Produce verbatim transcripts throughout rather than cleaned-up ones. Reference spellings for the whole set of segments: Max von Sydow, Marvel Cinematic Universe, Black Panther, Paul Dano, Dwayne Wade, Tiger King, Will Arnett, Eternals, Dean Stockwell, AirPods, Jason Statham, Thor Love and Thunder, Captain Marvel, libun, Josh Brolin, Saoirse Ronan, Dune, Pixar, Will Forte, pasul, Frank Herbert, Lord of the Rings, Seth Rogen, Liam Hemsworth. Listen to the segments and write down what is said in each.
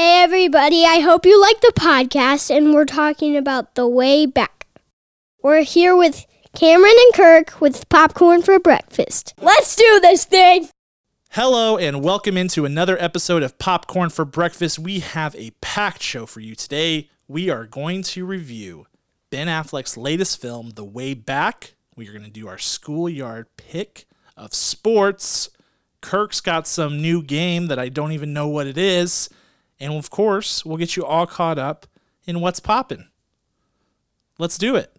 Hey everybody, I hope you like the podcast, and we're talking about The Way Back. We're here with Cameron and Kirk with Popcorn for Breakfast. Let's do this thing! Hello and welcome into another episode of Popcorn for Breakfast. We have a packed show for you today. We are going to review Ben Affleck's latest film, The Way Back. We are going to do our schoolyard pick of sports. Kirk's got some new game that I don't even know what it is. And, of course, we'll get you all caught up in what's poppin'. Let's do it.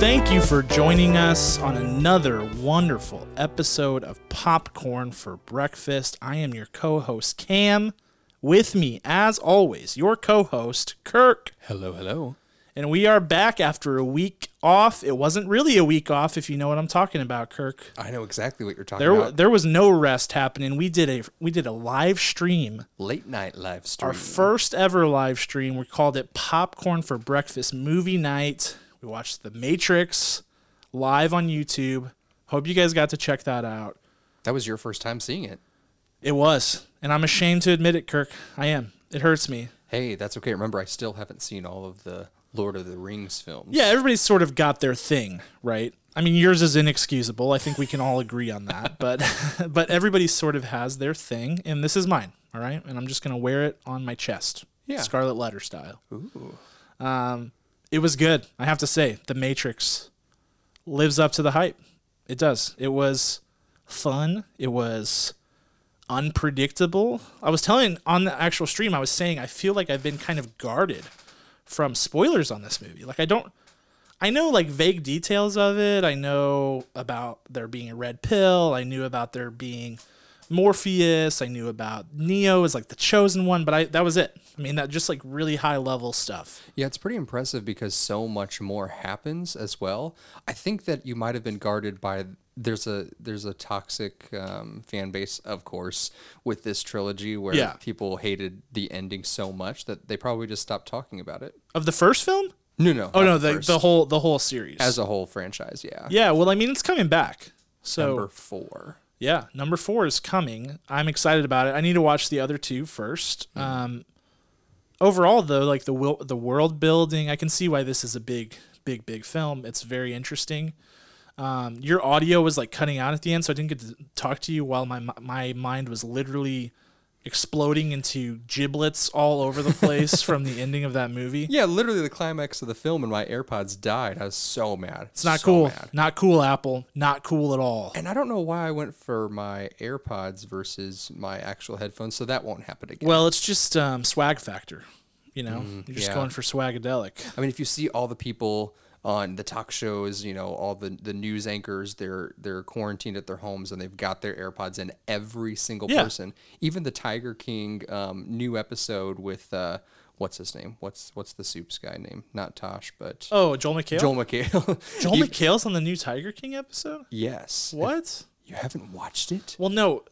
Thank you for joining us on another wonderful episode of Popcorn for Breakfast. I am your co-host, Cam. With me, as always, your co-host, Kirk. Hello, hello. And we are back after a week off. It wasn't really a week off, if you know what I'm talking about, Kirk. I know exactly what you're talking there, about. There was no rest happening. We did a we did a live stream. Late night live stream. Our first ever live stream. We called it Popcorn for Breakfast Movie Night. We watched The Matrix live on YouTube. Hope you guys got to check that out. That was your first time seeing it. It was. And I'm ashamed to admit it, Kirk. I am. It hurts me. Hey, that's okay. Remember, I still haven't seen all of the Lord of the Rings films. Yeah, everybody's sort of got their thing, right? I mean, yours is inexcusable. I think we can all agree on that. But but everybody sort of has their thing, and this is mine, all right? And I'm just going to wear it on my chest. Yeah. Scarlet Letter style. Ooh. Um... It was good, I have to say. The Matrix lives up to the hype. It does. It was fun. It was unpredictable. I was telling on the actual stream, I was saying I feel like I've been kind of guarded from spoilers on this movie. Like I don't, I know like vague details of it. I know about there being a red pill. I knew about there being Morpheus. I knew about Neo as like the chosen one, but I that was it. I mean, that just like really high level stuff. Yeah, it's pretty impressive because so much more happens as well. I think that you might have been guarded by there's a there's a toxic um, fan base, of course, with this trilogy where yeah. people hated the ending so much that they probably just stopped talking about it. Of the first film? No, no. Oh no, the, the, the whole the whole series as a whole franchise. Yeah. Yeah. Well, I mean, it's coming back. So number four. Yeah, number four is coming. I'm excited about it. I need to watch the other two first. Mm. Um, Overall, though, like the will, the world building, I can see why this is a big, big, big film. It's very interesting. Um, your audio was like cutting out at the end, so I didn't get to talk to you while my my mind was literally exploding into giblets all over the place from the ending of that movie. Yeah, literally the climax of the film, and my AirPods died. I was so mad. It's not so cool. Mad. Not cool, Apple. Not cool at all. And I don't know why I went for my AirPods versus my actual headphones, so that won't happen again. Well, it's just um, swag factor. You know, mm, you're just yeah. going for swagadelic. I mean, if you see all the people on the talk shows, you know, all the, the news anchors, they're they're quarantined at their homes and they've got their AirPods in, every single yeah. person. Even the Tiger King um, new episode with uh, what's his name? What's what's the Soups guy name? Not Tosh, but oh, Joel McHale. Joel McHale. Joel you, McHale's on the new Tiger King episode. Yes. What? You haven't watched it? Well, no.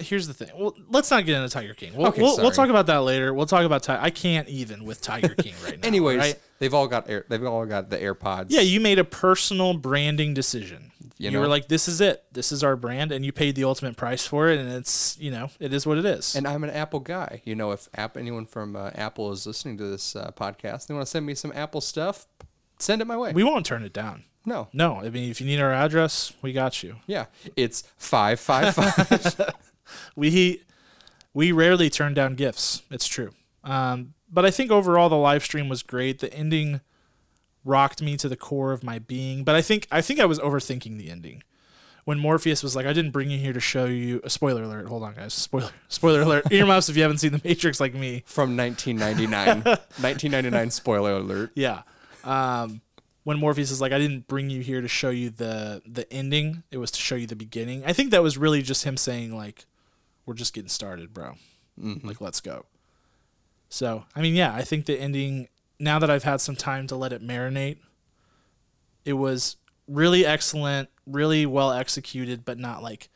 Here's the thing. Well, let's not get into Tiger King. We'll okay, we'll, we'll talk about that later. We'll talk about Tiger. I can't even with Tiger King right now. Anyways, right? they've all got air, they've all got the AirPods. Yeah, you made a personal branding decision. You, you know? were like, "This is it. This is our brand," and you paid the ultimate price for it. And it's you know, it is what it is. And I'm an Apple guy. You know, if app anyone from uh, Apple is listening to this uh, podcast, they want to send me some Apple stuff, send it my way. We won't turn it down. No. No. I mean, if you need our address, we got you. Yeah. It's five five five. we we rarely turn down gifts. It's true. Um, but I think overall the live stream was great. The ending rocked me to the core of my being. But I think I think I was overthinking the ending. When Morpheus was like, I didn't bring you here to show you... A spoiler alert. Hold on, guys. Spoiler spoiler alert. Earmuffs if you haven't seen The Matrix like me. From nineteen ninety-nine. nineteen ninety-nine spoiler alert. Yeah. Um... When Morpheus is like, I didn't bring you here to show you the the ending. It was to show you the beginning. I think that was really just him saying, like, we're just getting started, bro. Mm-hmm. Like, let's go. So, I mean, yeah, I think the ending now that I've had some time to let it marinate, it was really excellent, really well executed, but not like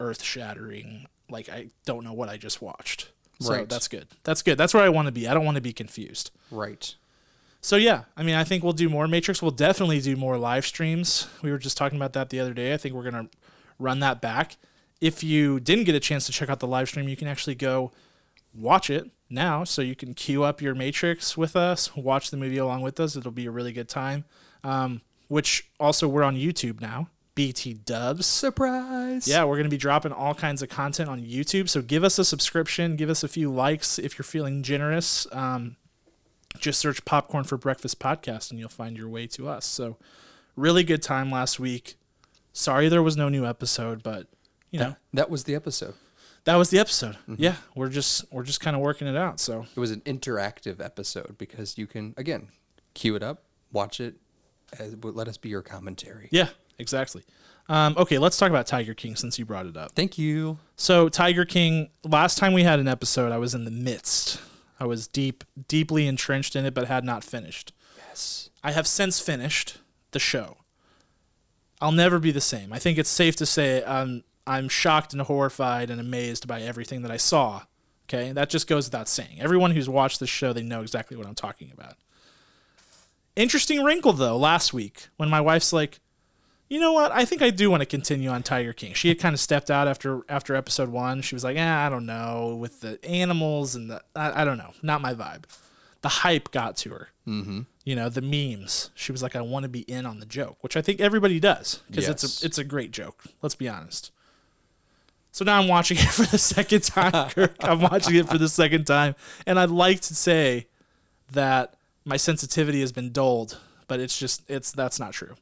earth-shattering. Like, I don't know what I just watched. So right. that's good. That's good. That's where I want to be. I don't want to be confused. Right. So, yeah. I mean, I think we'll do more Matrix. We'll definitely do more live streams. We were just talking about that the other day. I think we're going to run that back. If you didn't get a chance to check out the live stream, you can actually go watch it now. So you can queue up your Matrix with us, watch the movie along with us. It'll be a really good time. Um, which also, we're on YouTube now. B T Dubs. Surprise. Yeah, we're going to be dropping all kinds of content on YouTube. So give us a subscription. Give us a few likes if you're feeling generous. Um, just search Popcorn for Breakfast Podcast and you'll find your way to us. So really good time last week. Sorry there was no new episode, but, you know. That, that was the episode. That was the episode. Mm-hmm. Yeah, we're just we're just kind of working it out. So it was an interactive episode because you can, again, queue it up, watch it, and let us be your commentary. Yeah. Exactly. Um, okay, let's talk about Tiger King since you brought it up. Thank you. So Tiger King, last time we had an episode, I was in the midst. I was deep, deeply entrenched in it, but had not finished. Yes. I have since finished the show. I'll never be the same. I think it's safe to say um, I'm shocked and horrified and amazed by everything that I saw. Okay, that just goes without saying. Everyone who's watched this show, they know exactly what I'm talking about. Interesting wrinkle, though, last week when my wife's like, you know what? I think I do want to continue on Tiger King. She had kind of stepped out after after episode one. She was like, "Yeah, I don't know with the animals and the I, I don't know, not my vibe." The hype got to her. Mm-hmm. You know, the memes. She was like, "I want to be in on the joke," which I think everybody does because yes. it's a it's a great joke. Let's be honest. So now I'm watching it for the second time, Kirk. I'm watching it for the second time, and I'd like to say that my sensitivity has been dulled, but it's just it's that's not true.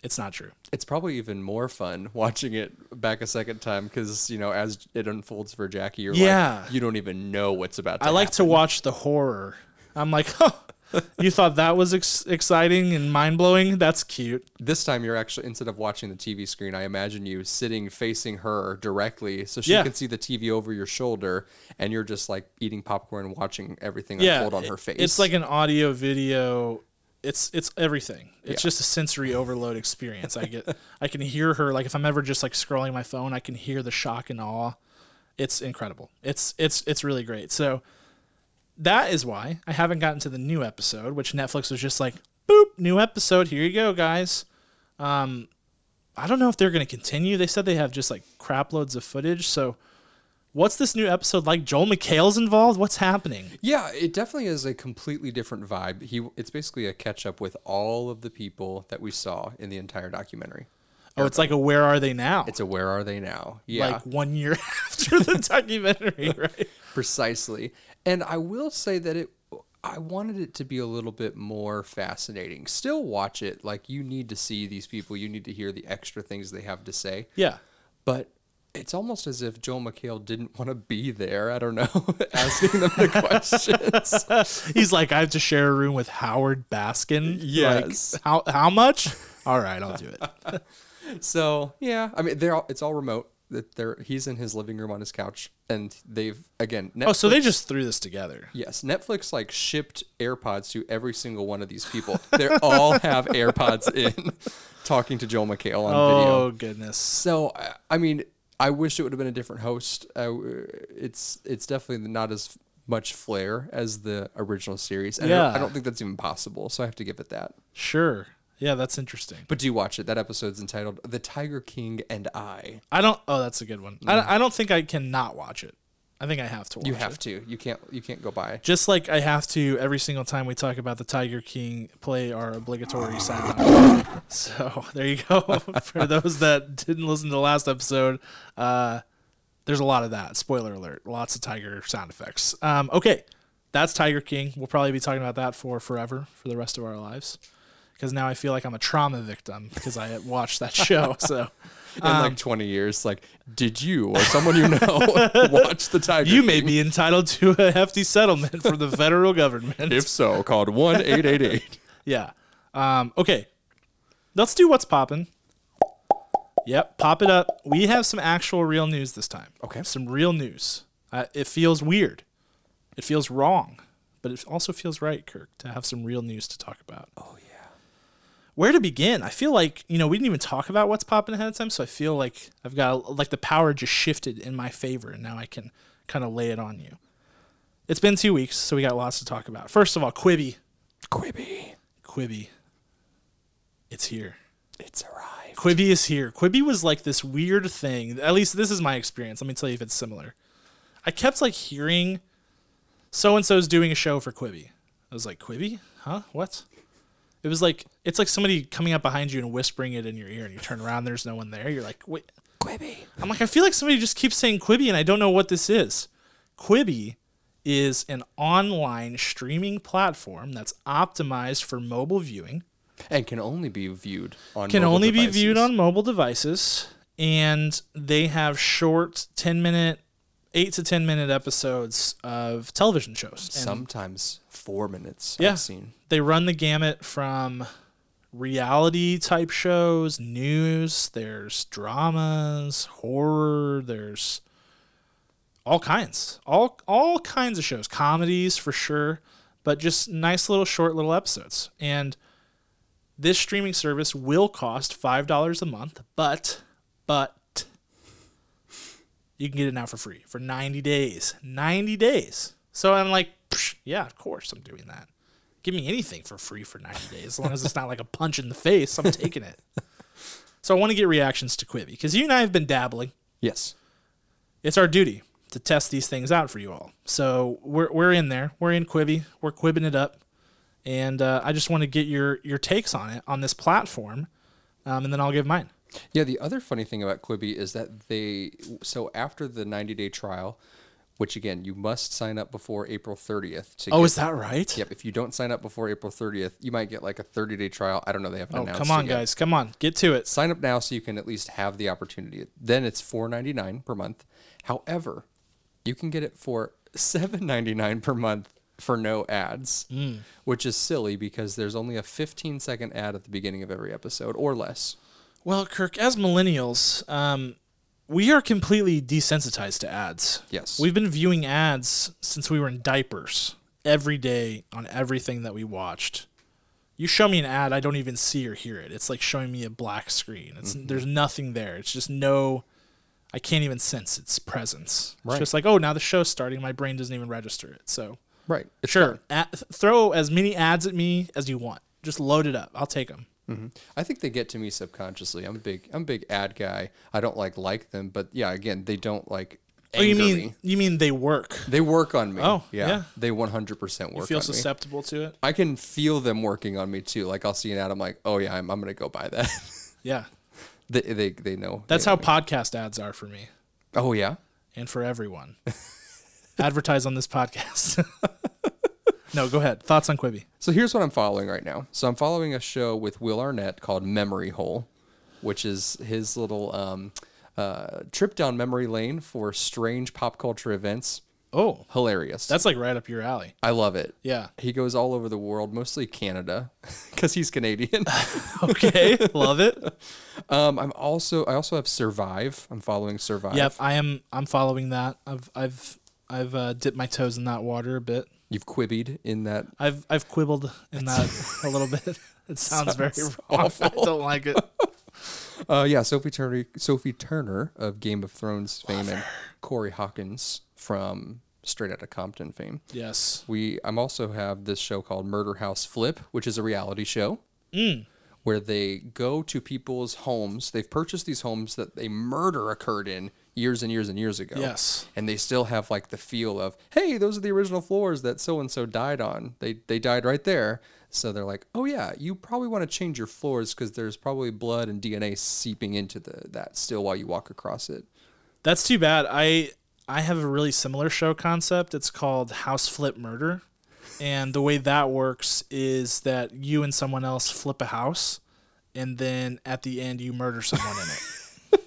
It's not true. It's probably even more fun watching it back a second time because, you know, as it unfolds for Jackie, you're yeah. like, you don't even know what's about to happen. I like to watch the horror. I'm like, oh, you thought that was ex- exciting and mind-blowing? That's cute. This time you're actually, instead of watching the T V screen, I imagine you sitting facing her directly so she yeah. can see the T V over your shoulder and you're just like eating popcorn, watching everything yeah, unfold on it, her face. It's like an audio video. It's it's everything. It's yeah. just a sensory overload experience. I get, I can hear her. Like if I'm ever just like scrolling my phone, I can hear the shock and awe. It's incredible. It's it's it's really great. So that is why I haven't gotten to the new episode, which Netflix was just like, boop, new episode. Here you go, guys. Um, I don't know if they're going to continue. They said they have just like crap loads of footage. So what's this new episode like? Joel McHale's involved? What's happening? Yeah, it definitely is a completely different vibe. He It's basically a catch-up with all of the people that we saw in the entire documentary. Oh, it's like a Where Are They Now? It's a Where Are They Now, yeah. Like one year after the documentary, right? Precisely. And I will say that it. I wanted it to be a little bit more fascinating. Still watch it. Like, you need to see these people. You need to hear the extra things they have to say. Yeah. But it's almost as if Joel McHale didn't want to be there. I don't know, asking them the questions. He's like, I have to share a room with Howard Baskin. Yes. Like, how how much? All right, I'll do it. So yeah, I mean, they're all, it's all remote. That they're he's in his living room on his couch, and they've again. Netflix, oh, so they just threw this together. Yes, Netflix like shipped AirPods to every single one of these people. They all have AirPods in, talking to Joel McHale on oh, video. Oh goodness. So I mean. I wish it would have been a different host. Uh, it's it's definitely not as much flair as the original series. And yeah. I don't, I don't think that's even possible, so I have to give it that. Sure. Yeah, that's interesting. But do watch it. That episode's entitled The Tiger King and I. I don't... Oh, that's a good one. Mm. I, I don't think I can not watch it. I think I have to watch it. You have it. to. You can't, you can't go by. Just like I have to every single time we talk about the Tiger King, play our obligatory sound. So there you go. For those that didn't listen to the last episode, uh, there's a lot of that. Spoiler alert. Lots of tiger sound effects. Um, okay. That's Tiger King. We'll probably be talking about that for forever, for the rest of our lives. Because now I feel like I'm a trauma victim because I watched that show. So, in um, like twenty years, like, did you or someone you know watch the Tiger King? You may be entitled to a hefty settlement from the federal government. If so, called one eight eight eight. Yeah. Um, okay. Let's do what's popping. Yep. Pop it up. We have some actual real news this time. Okay. Some real news. Uh, it feels weird. It feels wrong. but it also feels right, Kirk, to have some real news to talk about. Oh, yeah. Where to begin? I feel like, you know, we didn't even talk about what's popping ahead of time, so I feel like I've got, like, the power just shifted in my favor, and now I can kind of lay it on you. It's been two weeks, so we got lots to talk about. First of all, Quibi. Quibi. Quibi. It's here. It's arrived. Quibi is here. Quibi was like this weird thing. At least this is my experience. Let me tell you if it's similar. I kept like hearing so-and-so's doing a show for Quibi. I was like, Quibi? Huh? What? It was like, it's like somebody coming up behind you and whispering it in your ear, and you turn around, there's no one there. You're like, wait. Quibi. I'm like, I feel like somebody just keeps saying Quibi, and I don't know what this is. Quibi is an online streaming platform that's optimized for mobile viewing. And can only be viewed on can mobile only devices. be viewed on mobile devices, and they have short ten minute, eight to ten minute episodes of television shows. And sometimes four minutes. Yeah, I've seen. They run the gamut from reality type shows, news. There's dramas, horror. There's all kinds, all all kinds of shows, comedies for sure, but just nice little short little episodes. And this streaming service will cost five dollars a month, but, but you can get it now for free for ninety days. ninety days. So I'm like, yeah, of course I'm doing that. Give me anything for free for ninety days. As long as it's not like a punch in the face, I'm taking it. So I want to get reactions to Quibi because you and I have been dabbling. Yes. It's our duty to test these things out for you all. So we're we're in there. We're in Quibi. We're quibbing it up. And uh, I just want to get your, your takes on it, on this platform, um, and then I'll give mine. Yeah, the other funny thing about Quibi is that they, so after the ninety-day trial, which, again, you must sign up before April thirtieth. To oh, get, is that right? Yep, if you don't sign up before April thirtieth, you might get like a thirty-day trial. I don't know, they haven't oh, announced it yet. Oh, come on, guys, come on, get to it. Sign up now so you can at least have the opportunity. Then it's four ninety-nine per month. However, you can get it for seven ninety-nine per month. For no ads, mm. which is silly because there's only a fifteen second ad at the beginning of every episode or less. Well, Kirk, as millennials, um, we are completely desensitized to ads. Yes. We've been viewing ads since we were in diapers every day on everything that we watched. You show me an ad, I don't even see or hear it. It's like showing me a black screen. It's mm-hmm. There's nothing there. It's just no, I can't even sense its presence. Right. It's just like, oh, now the show's starting. My brain doesn't even register it, so... Right. It's sure. At, throw as many ads at me as you want. Just load it up. I'll take them. Mm-hmm. I think they get to me subconsciously. I'm a big, I'm a big ad guy. I don't like like them, but yeah, again, they don't like anger oh, you mean, me. You mean they work? They work on me. Oh, yeah. yeah. They one hundred percent work on me. You feel susceptible me. to it? I can feel them working on me too. Like I'll see an ad. I'm like, oh yeah, I'm, I'm going to go buy that. yeah. They, they, they know. That's they how know podcast me. ads are for me. Oh yeah. And for everyone. Advertise on this podcast. No, go ahead. Thoughts on Quibi. So here's what I'm following right now. So I'm following a show with Will Arnett called Memory Hole, which is his little um, uh, trip down memory lane for strange pop culture events. Oh. Hilarious. That's like right up your alley. I love it. Yeah. He goes all over the world, mostly Canada, because he's Canadian. Okay. Love it. Um, I'm also, I also have Survive. I'm following Survive. Yep. I am. I'm following that. I've, I've, I've uh, dipped my toes in that water a bit. You've quibbied in that. I've I've quibbled in that a little bit. It sounds, sounds very awful. Wrong. I don't like it. uh, yeah, Sophie Turner, Sophie Turner of Game of Thrones fame Lover. and Corey Hawkins from Straight Outta Compton fame. Yes. We I'm also have this show called Murder House Flip, which is a reality show. Mm. Where they go to people's homes. They've purchased these homes that a murder occurred in years and years and years ago. Yes. And they still have like the feel of, hey, those are the original floors that so-and-so died on. They they died right there. So they're like, oh yeah, you probably want to change your floors because there's probably blood and D N A seeping into the that still while you walk across it. That's too bad. I I have a really similar show concept. It's called House Flip Murder. And the way that works is that you and someone else flip a house, and then at the end you murder someone in it.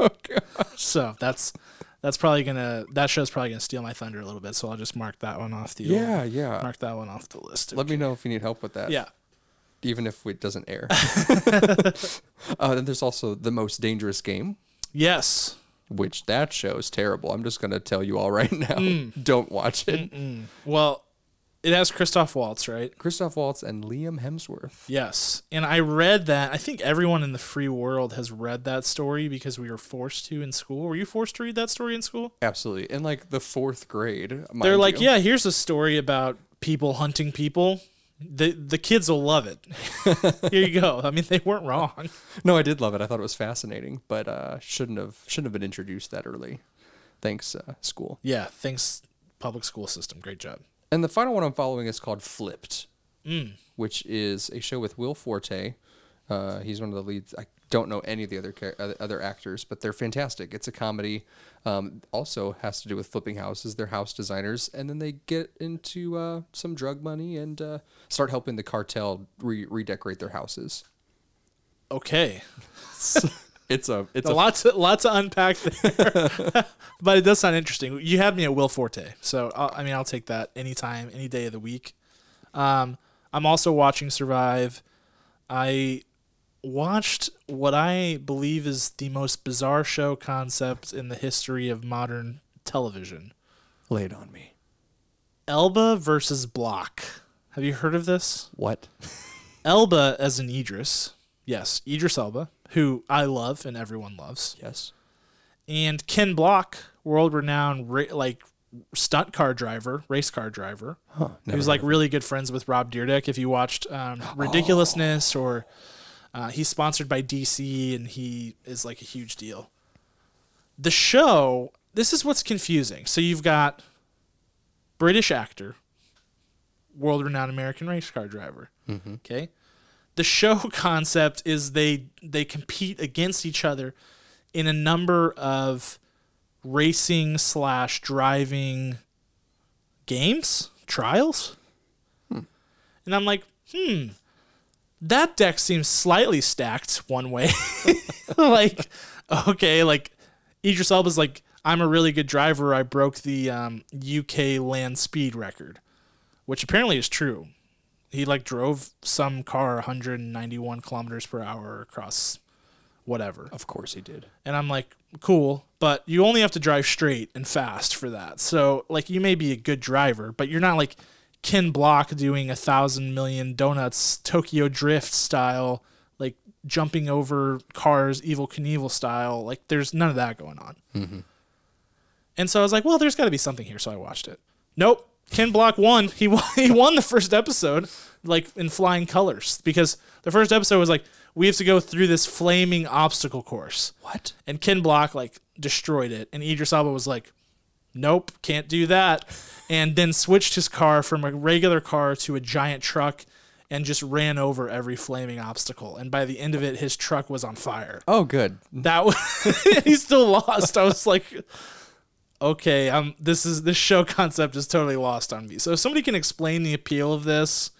Oh gosh! So that's that's probably gonna that show's probably gonna steal my thunder a little bit. So I'll just mark that one off the yeah old, yeah mark that one off the list. Okay. Let me know if you need help with that. Yeah, even if it doesn't air. uh, then there's also The Most Dangerous Game. Yes. Which that show is terrible. I'm just gonna tell you all right now. Mm. Don't watch it. Mm-mm. Well. It has Christoph Waltz, right? Christoph Waltz and Liam Hemsworth. Yes. And I read that. I think everyone in the free world has read that story because we were forced to in school. Were you forced to read that story in school? Absolutely. In like the fourth grade. They're like, you. yeah, here's a story about people hunting people. The the kids will love it. Here you go. I mean, they weren't wrong. No, I did love it. I thought it was fascinating, but uh, shouldn't have shouldn't have been introduced that early. Thanks, uh, school. Yeah, thanks, public school system. Great job. And the final one I'm following is called Flipped, mm. which is a show with Will Forte. Uh, he's one of the leads. I don't know any of the other car- other actors, but they're fantastic. It's a comedy. Um, also has to do with flipping houses. They're house designers, and then they get into uh, some drug money and uh, start helping the cartel re- redecorate their houses. Okay. It's a it's a lots of, lots to unpack there, but it does sound interesting. You had me at Will Forte, so I'll, I mean I'll take that anytime, any day of the week. Um, I'm also watching Survive. I watched what I believe is the most bizarre show concept in the history of modern television. Lay it on me. Elba versus Block. Have you heard of this? What? Elba as in Idris. Yes, Idris Elba, who I love and everyone loves. Yes. And Ken Block, world-renowned ra- like stunt car driver, race car driver. Huh, who's like really good friends with Rob Dyrdek. If you watched um, Ridiculousness oh. or uh, he's sponsored by D C and he is like a huge deal. The show, this is what's confusing. So you've got British actor, world-renowned American race car driver. Mm-hmm. Okay. The show concept is they they compete against each other in a number of racing slash driving games, trials. Hmm. And I'm like, hmm, that deck seems slightly stacked one way. Like, okay, like Idris Elba's like, I'm a really good driver. I broke the um, U K land speed record, which apparently is true. He like drove some car one hundred ninety-one kilometers per hour across whatever. Of course he did. And I'm like, cool, but you only have to drive straight and fast for that. So like you may be a good driver, but you're not like Ken Block doing a thousand million donuts, Tokyo Drift style, like jumping over cars, Evel Knievel style. Like there's none of that going on. Mm-hmm. And so I was like, well, there's gotta be something here. So I watched it. Nope. Ken Block won. He won, he won the first episode, like, in flying colors. Because the first episode was like, we have to go through this flaming obstacle course. What? And Ken Block, like, destroyed it. And Idris Elba was like, nope, can't do that. And then switched his car from a regular car to a giant truck and just ran over every flaming obstacle. And by the end of it, his truck was on fire. Oh, good. That was... He still lost. I was like... Okay, um, this is this show concept is totally lost on me. So if somebody can explain the appeal of this,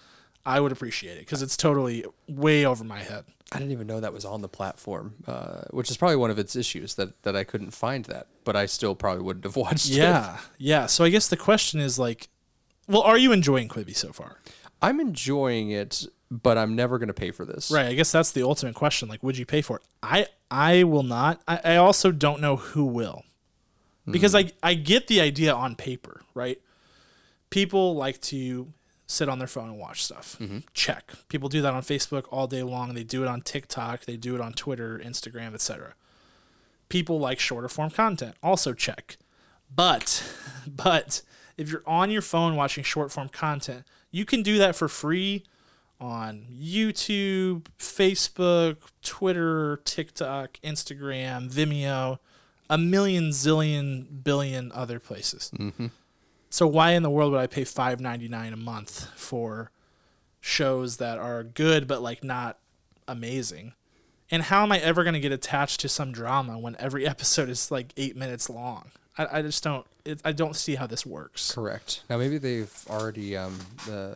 I would appreciate it because it's totally way over my head. I didn't even know that was on the platform, uh, which is probably one of its issues that, that I couldn't find that, but I still probably wouldn't have watched yeah, it. Yeah, yeah. So I guess the question is like, well, are you enjoying Quibi so far? I'm enjoying it, but I'm never going to pay for this. Right, I guess that's the ultimate question. Like, would you pay for it? I, I will not. I, I also don't know who will. Because I, I get the idea on paper, right? People like to sit on their phone and watch stuff. Mm-hmm. Check. People do that on Facebook all day long. They do it on TikTok. They do it on Twitter, Instagram, et cetera. People like shorter form content. Also check. But, but if you're on your phone watching short form content, you can do that for free on YouTube, Facebook, Twitter, TikTok, Instagram, Vimeo, a million, zillion, billion other places. Mm-hmm. So why in the world would I pay five dollars and ninety-nine cents a month for shows that are good but like not amazing? And how am I ever going to get attached to some drama when every episode is like eight minutes long? I, I just don't. It, I don't see how this works. Correct. Now maybe they've already um, uh,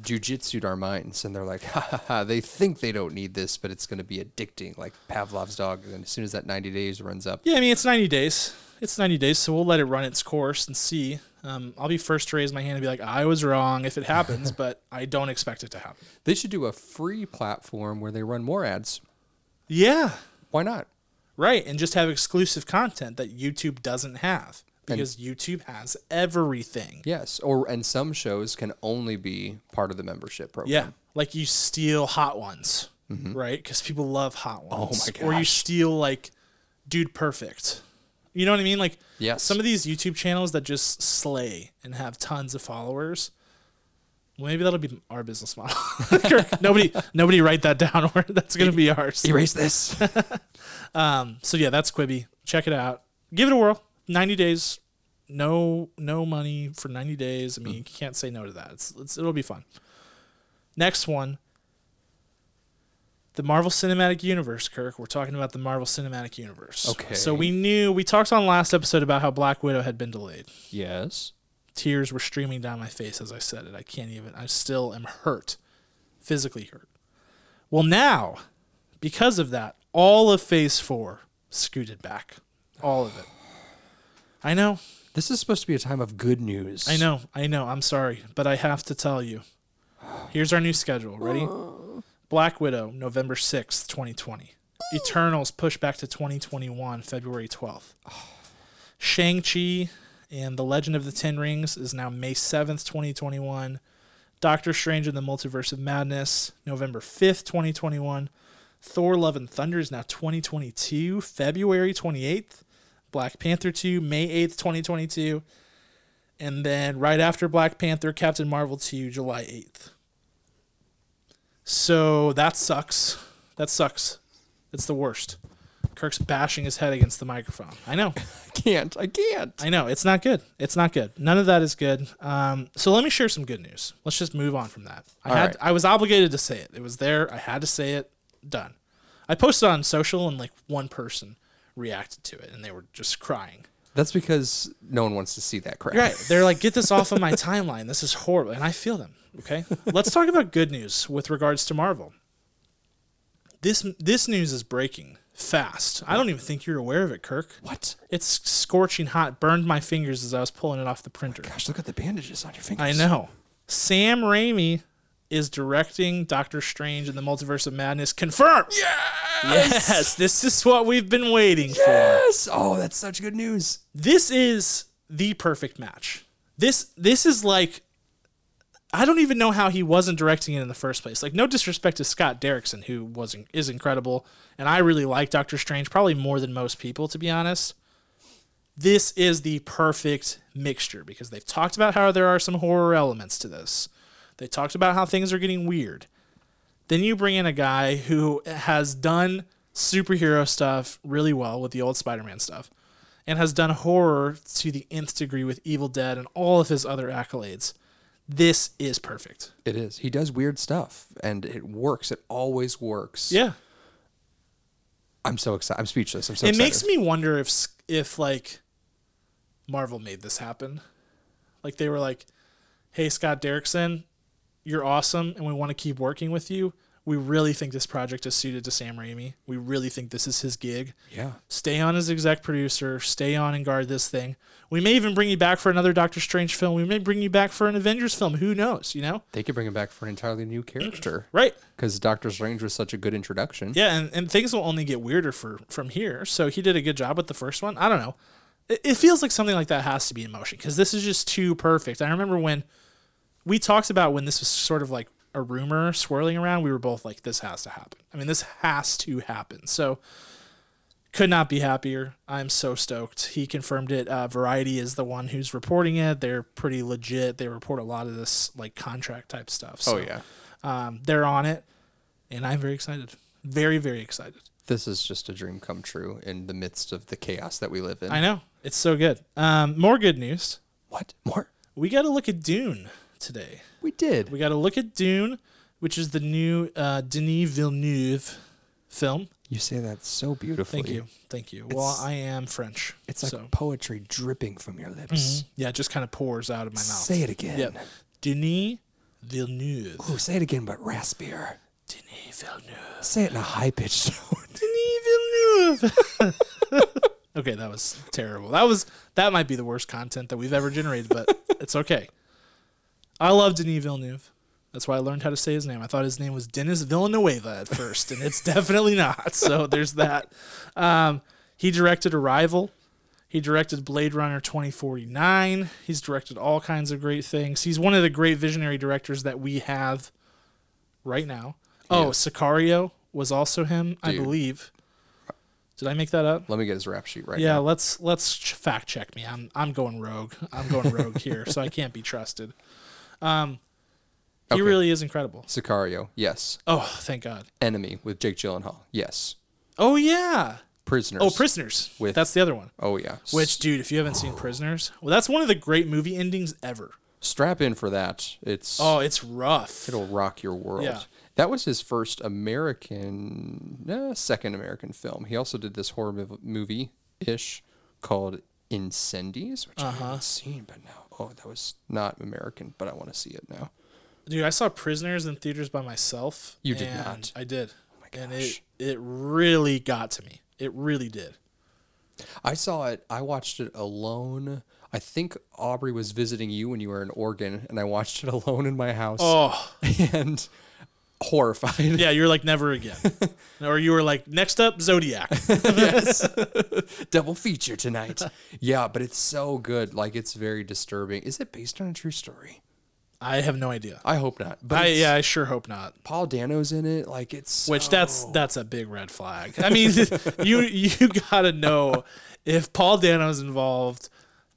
jiu-jitsu'd our minds, and they're like, ha, ha, ha, they think they don't need this, but it's going to be addicting, like Pavlov's dog. And as soon as that ninety days runs up, yeah, I mean it's ninety days. It's ninety days, so we'll let it run its course and see. Um, I'll be first to raise my hand and be like, I was wrong if it happens, but I don't expect it to happen. They should do a free platform where they run more ads. Yeah, why not? Right, and just have exclusive content that YouTube doesn't have. because and, YouTube has everything. Yes, or and some shows can only be part of the membership program. Yeah, like you steal Hot Ones, mm-hmm. right? Because people love Hot Ones. Oh my gosh. Or you steal like Dude Perfect. You know what I mean? Like yes. some of these YouTube channels that just slay and have tons of followers. Well, maybe that'll be our business model. nobody, nobody write that down. Or that's going to be ours. Erase this. um, so yeah, that's Quibi. Check it out. Give it a whirl. ninety days. No, no money for ninety days. I mean, mm. you can't say no to that. It's, it's, it'll be fun. Next one. The Marvel Cinematic Universe, Kirk. We're talking about the Marvel Cinematic Universe. Okay. So we knew, we talked on last episode about how Black Widow had been delayed. Yes. Tears were streaming down my face as I said it. I can't even, I still am hurt, physically hurt. Well, now, because of that, all of Phase four scooted back. All of it. I know. This is supposed to be a time of good news. I know, I know, I'm sorry, but I have to tell you. Here's our new schedule. Ready? Aww. Black Widow, November sixth, twenty twenty. Eternals pushed back to twenty twenty-one, February twelfth. Oh. Shang-Chi and The Legend of the Ten Rings is now May seventh, twenty twenty-one. Doctor Strange and the Multiverse of Madness, November fifth, twenty twenty-one. Thor Love and Thunder is now twenty twenty-two, February twenty-eighth. Black Panther two, May eighth, twenty twenty-two. And then right after Black Panther, Captain Marvel two, July eighth. So that sucks. That sucks. It's the worst. Kirk's bashing his head against the microphone. I know. I can't. I can't. I know. It's not good. It's not good. None of that is good. Um, so let me share some good news. Let's just move on from that. I All had. Right. I was obligated to say it. It was there. I had to say it. Done. I posted on social and like one person reacted to it and they were just crying. That's because no one wants to see that crap. Right. They're like, get this off of my timeline. This is horrible. And I feel them. Okay. Let's talk about good news with regards to Marvel. This this news is breaking fast. I don't even think you're aware of it, Kirk. What? It's scorching hot. Burned my fingers as I was pulling it off the printer. Oh gosh, look at the bandages on your fingers. I know. Sam Raimi is directing Doctor Strange and the Multiverse of Madness. Confirmed. Yes. Yes. This is what we've been waiting yes! for. Yes. Oh, that's such good news. This is the perfect match. This this is like, I don't even know how he wasn't directing it in the first place. Like, no disrespect to Scott Derrickson, who was is incredible, and I really like Doctor Strange, probably more than most people, to be honest. This is the perfect mixture because they've talked about how there are some horror elements to this. They talked about how things are getting weird. Then you bring in a guy who has done superhero stuff really well with the old Spider-Man stuff and has done horror to the nth degree with Evil Dead and all of his other accolades. This is perfect. It is. He does weird stuff and it works. It always works. Yeah. I'm so excited. I'm speechless. I'm so it excited. It makes me wonder if, if like Marvel made this happen. Like they were like, hey, Scott Derrickson, you're awesome, and we want to keep working with you. We really think this project is suited to Sam Raimi. We really think this is his gig. Yeah. Stay on as exec producer. Stay on and guard this thing. We may even bring you back for another Doctor Strange film. We may bring you back for an Avengers film. Who knows, you know? They could bring him back for an entirely new character. Right. Because Doctor Strange was such a good introduction. Yeah, and, and things will only get weirder for from here. So he did a good job with the first one. I don't know. It, it feels like something like that has to be in motion because this is just too perfect. I remember when... We talked about when this was sort of like a rumor swirling around, we were both like, this has to happen. I mean, this has to happen. So could not be happier. I'm so stoked. He confirmed it. Uh, Variety is the one who's reporting it. They're pretty legit. They report a lot of this like contract type stuff. So, oh, yeah. Um, they're on it. And I'm very excited. Very, very excited. This is just a dream come true in the midst of the chaos that we live in. I know. It's so good. Um, more good news. What? More? We got to look at Dune. Today we did we got to look at Dune, which is the new uh Denis Villeneuve film. You say that so beautifully. Thank you thank you it's, well, I am French. It's so. Like poetry dripping from your lips. Mm-hmm. Yeah, it just kind of pours out of my mouth. Say it again. Yep. Denis Villeneuve. Oh, say it again, but raspier. Denis Villeneuve. Say it in a high-pitched tone. Denis Villeneuve. Okay, that was terrible. That was that might be the worst content that we've ever generated, but it's okay. I love Denis Villeneuve. That's why I learned how to say his name. I thought his name was Denis Villanueva at first, and it's definitely not. So there's that. Um, he directed Arrival. He directed Blade Runner twenty forty-nine. He's directed all kinds of great things. He's one of the great visionary directors that we have right now. Yeah. Oh, Sicario was also him, Dude. I believe. Did I make that up? Let me get his rap sheet right yeah, now. Yeah, let's let's fact check me. I'm I'm going rogue. I'm going rogue here, so I can't be trusted. Um, he okay. really is incredible. Sicario, yes. Oh, thank God. Enemy with Jake Gyllenhaal, yes. Oh yeah. Prisoners. Oh, Prisoners. With, that's the other one. Oh, yeah. Which, dude, if you haven't seen Prisoners, well, that's one of the great movie endings ever. Strap in for that. It's Oh, it's rough. It'll rock your world. Yeah. That was his first American, uh, second American film. He also did this horror movie-ish called Incendies, which uh-huh. I haven't seen, but now, oh, that was not American, but I want to see it now. Dude, I saw Prisoners in theaters by myself. You did not. I did. Oh, my gosh. And it, it really got to me. It really did. I saw it. I watched it alone. I think Aubrey was visiting you when you were in Oregon, and I watched it alone in my house. Oh. And horrified. Yeah, you were like, never again. Or you were like, next up, Zodiac. Yes. Double feature tonight. Yeah, but it's so good. Like, it's very disturbing. Is it based on a true story? I have no idea. I hope not. But I, yeah, I sure hope not. Paul Dano's in it, like it's which so... that's that's a big red flag. I mean, you you gotta know if Paul Dano's involved,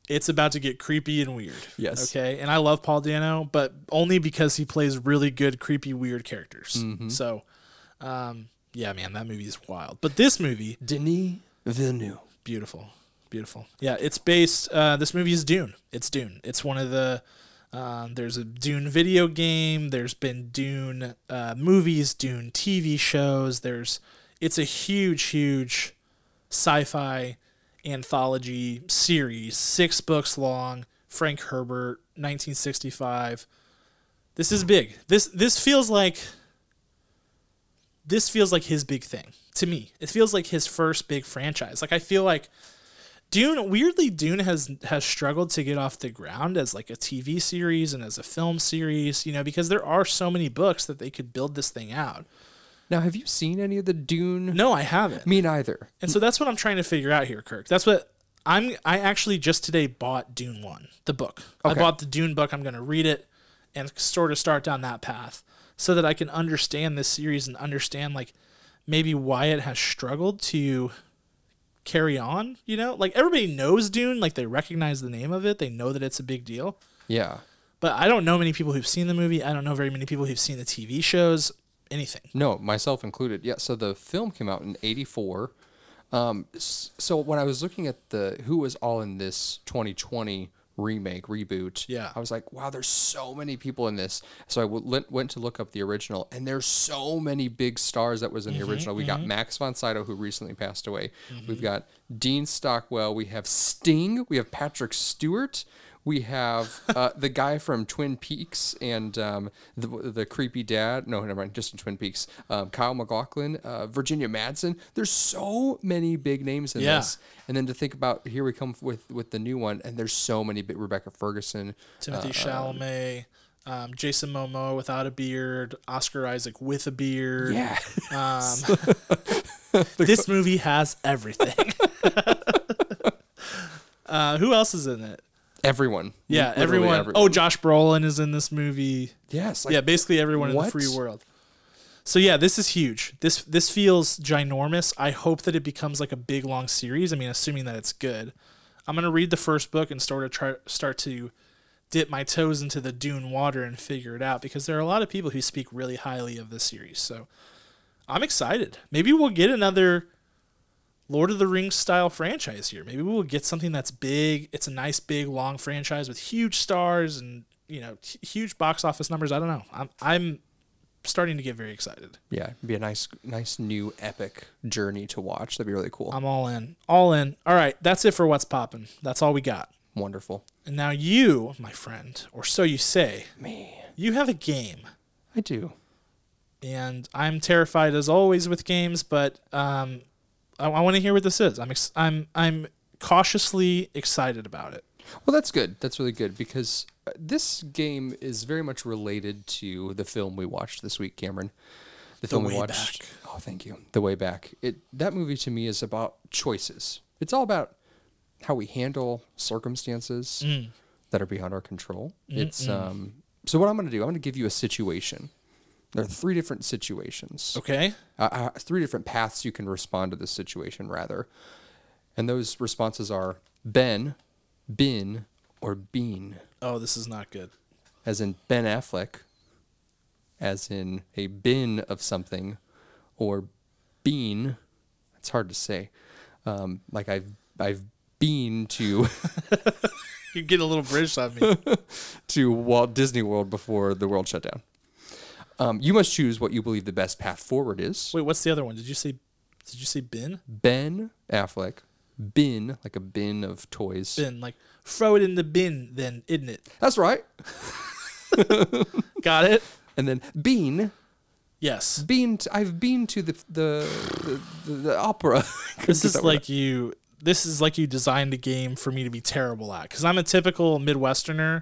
it's about to get creepy and weird. Yes. Okay. And I love Paul Dano, but only because he plays really good, creepy, weird characters. Mm-hmm. So, um, yeah, man, that movie is wild. But this movie, Denis Villeneuve, beautiful, beautiful. Yeah, it's based. Uh, this movie is Dune. It's Dune. It's one of the. Um, there's a Dune video game. There's been Dune uh, movies, Dune T V shows. There's, it's a huge, huge sci-fi anthology series, six books long. Frank Herbert, nineteen sixty-five. This is big. This this feels like. This feels like his big thing to me. It feels like his first big franchise. Like I feel like. Dune, weirdly, Dune has has struggled to get off the ground as like a T V series and as a film series, you know, because there are so many books that they could build this thing out. Now, have you seen any of the Dune? No, I haven't. Me neither. And so that's what I'm trying to figure out here, Kirk. That's what I'm. I actually just today bought Dune one, the book. Okay. I bought the Dune book. I'm going to read it and sort of start down that path so that I can understand this series and understand like maybe why it has struggled to carry on, you know, like everybody knows Dune, like they recognize the name of it, they know that it's a big deal. Yeah, but I don't know many people who've seen the movie. I don't know very many people who've seen the T V shows, anything. No, myself included. Yeah, so the film came out in eighty-four. Um, so when I was looking at the who was all in this twenty twenty remake reboot, yeah, I was like, wow, there's so many people in this. So I w- went to look up the original, and there's so many big stars that was in the mm-hmm, original. We mm-hmm. got Max von Sydow, who recently passed away. Mm-hmm. We've got Dean Stockwell. We have Sting. We have Patrick Stewart. We have uh, the guy from Twin Peaks and um, the the creepy dad. No, never mind. Just in Twin Peaks. Um, Kyle MacLachlan, uh, Virginia Madsen. There's so many big names in yeah. this. And then to think about here we come with, with the new one, and there's so many. Big, Rebecca Ferguson, Timothy uh, Chalamet, um, Jason Momoa without a beard, Oscar Isaac with a beard. Yeah. Um, this movie has everything. uh, who else is in it? Everyone. Yeah, Literally everyone. everyone. Oh, Josh Brolin is in this movie. Yes. Like, yeah, basically everyone what? in the free world. So, yeah, this is huge. This this feels ginormous. I hope that it becomes like a big, long series. I mean, assuming that it's good. I'm going to read the first book and start to, try, start to dip my toes into the Dune water and figure it out, because there are a lot of people who speak really highly of this series. So, I'm excited. Maybe we'll get another Lord of the Rings style franchise here. Maybe we'll get something that's big. It's a nice, big, long franchise with huge stars and, you know, huge box office numbers. I don't know. I'm I'm starting to get very excited. Yeah, it'd be a nice, nice new epic journey to watch. That'd be really cool. I'm all in. All in. All right, that's it for What's Poppin'. That's all we got. Wonderful. And now you, my friend, or so you say, me. You have a game. I do. And I'm terrified as always with games, but um. I, I want to hear what this is. I'm ex- I'm I'm cautiously excited about it. Well, that's good. That's really good, because this game is very much related to the film we watched this week, Cameron. The, the film way we watched. Back. Oh, thank you. The Way Back. It that movie to me is about choices. It's all about how we handle circumstances mm. that are beyond our control. Mm-mm. It's um. So what I'm going to do, I'm going to give you a situation. There are three different situations. Okay. Uh, uh, three different paths you can respond to this situation, rather. And those responses are Ben, Bin, or Bean. Oh, this is not good. As in Ben Affleck, as in a bin of something, or bean. It's hard to say. Um, like I've I've been to... You get a little British on me. To Walt Disney World before the world shut down. Um, you must choose what you believe the best path forward is. Wait, what's the other one? Did you say Did you say bin? Ben Affleck. Bin, like a bin of toys. Bin, like throw it in the bin then, isn't it? That's right. Got it. And then bean. Yes. Bean. T- I've been to the the, the, the, the opera. This is like I... you... This is like you designed a game for me to be terrible at, because I'm a typical Midwesterner.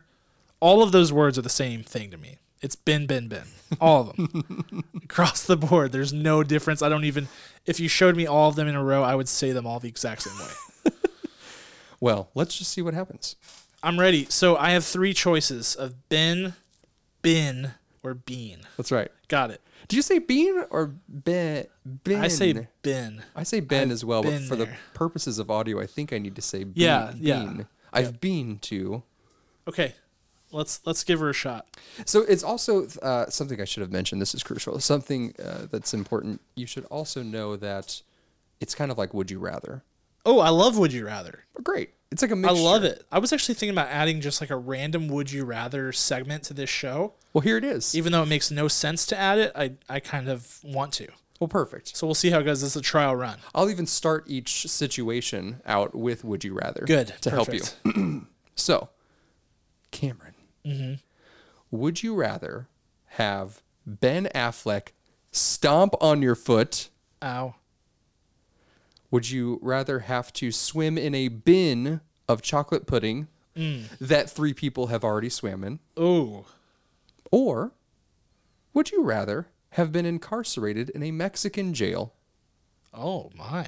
All of those words are the same thing to me. It's bin, bin, bin. All of them. Across the board, there's no difference. I don't even... If you showed me all of them in a row, I would say them all the exact same way. Well, let's just see what happens. I'm ready. So I have three choices of bin, bin, or bean. That's right. Got it. Do you say bean or ben? Ben? I say ben. I say ben I've as well, but for there. the purposes of audio, I think I need to say bean. Yeah, yeah. Bean. I've yep. been to. Okay, let's let's give her a shot. So it's also uh, something I should have mentioned. This is crucial. Something uh, that's important. You should also know that it's kind of like Would You Rather. Oh, I love Would You Rather. Great. It's like a mixture. I love it. I was actually thinking about adding just like a random Would You Rather segment to this show. Well, here it is. Even though it makes no sense to add it, I, I kind of want to. Well, perfect. So we'll see how it goes. This is a trial run. I'll even start each situation out with Would You Rather. Good. To perfect. help you. So, Cameron, mm-hmm. would you rather have Ben Affleck stomp on your foot? Ow. Would you rather have to swim in a bin of chocolate pudding mm. that three people have already swam in? Ooh. Or would you rather have been incarcerated in a Mexican jail? Oh, my.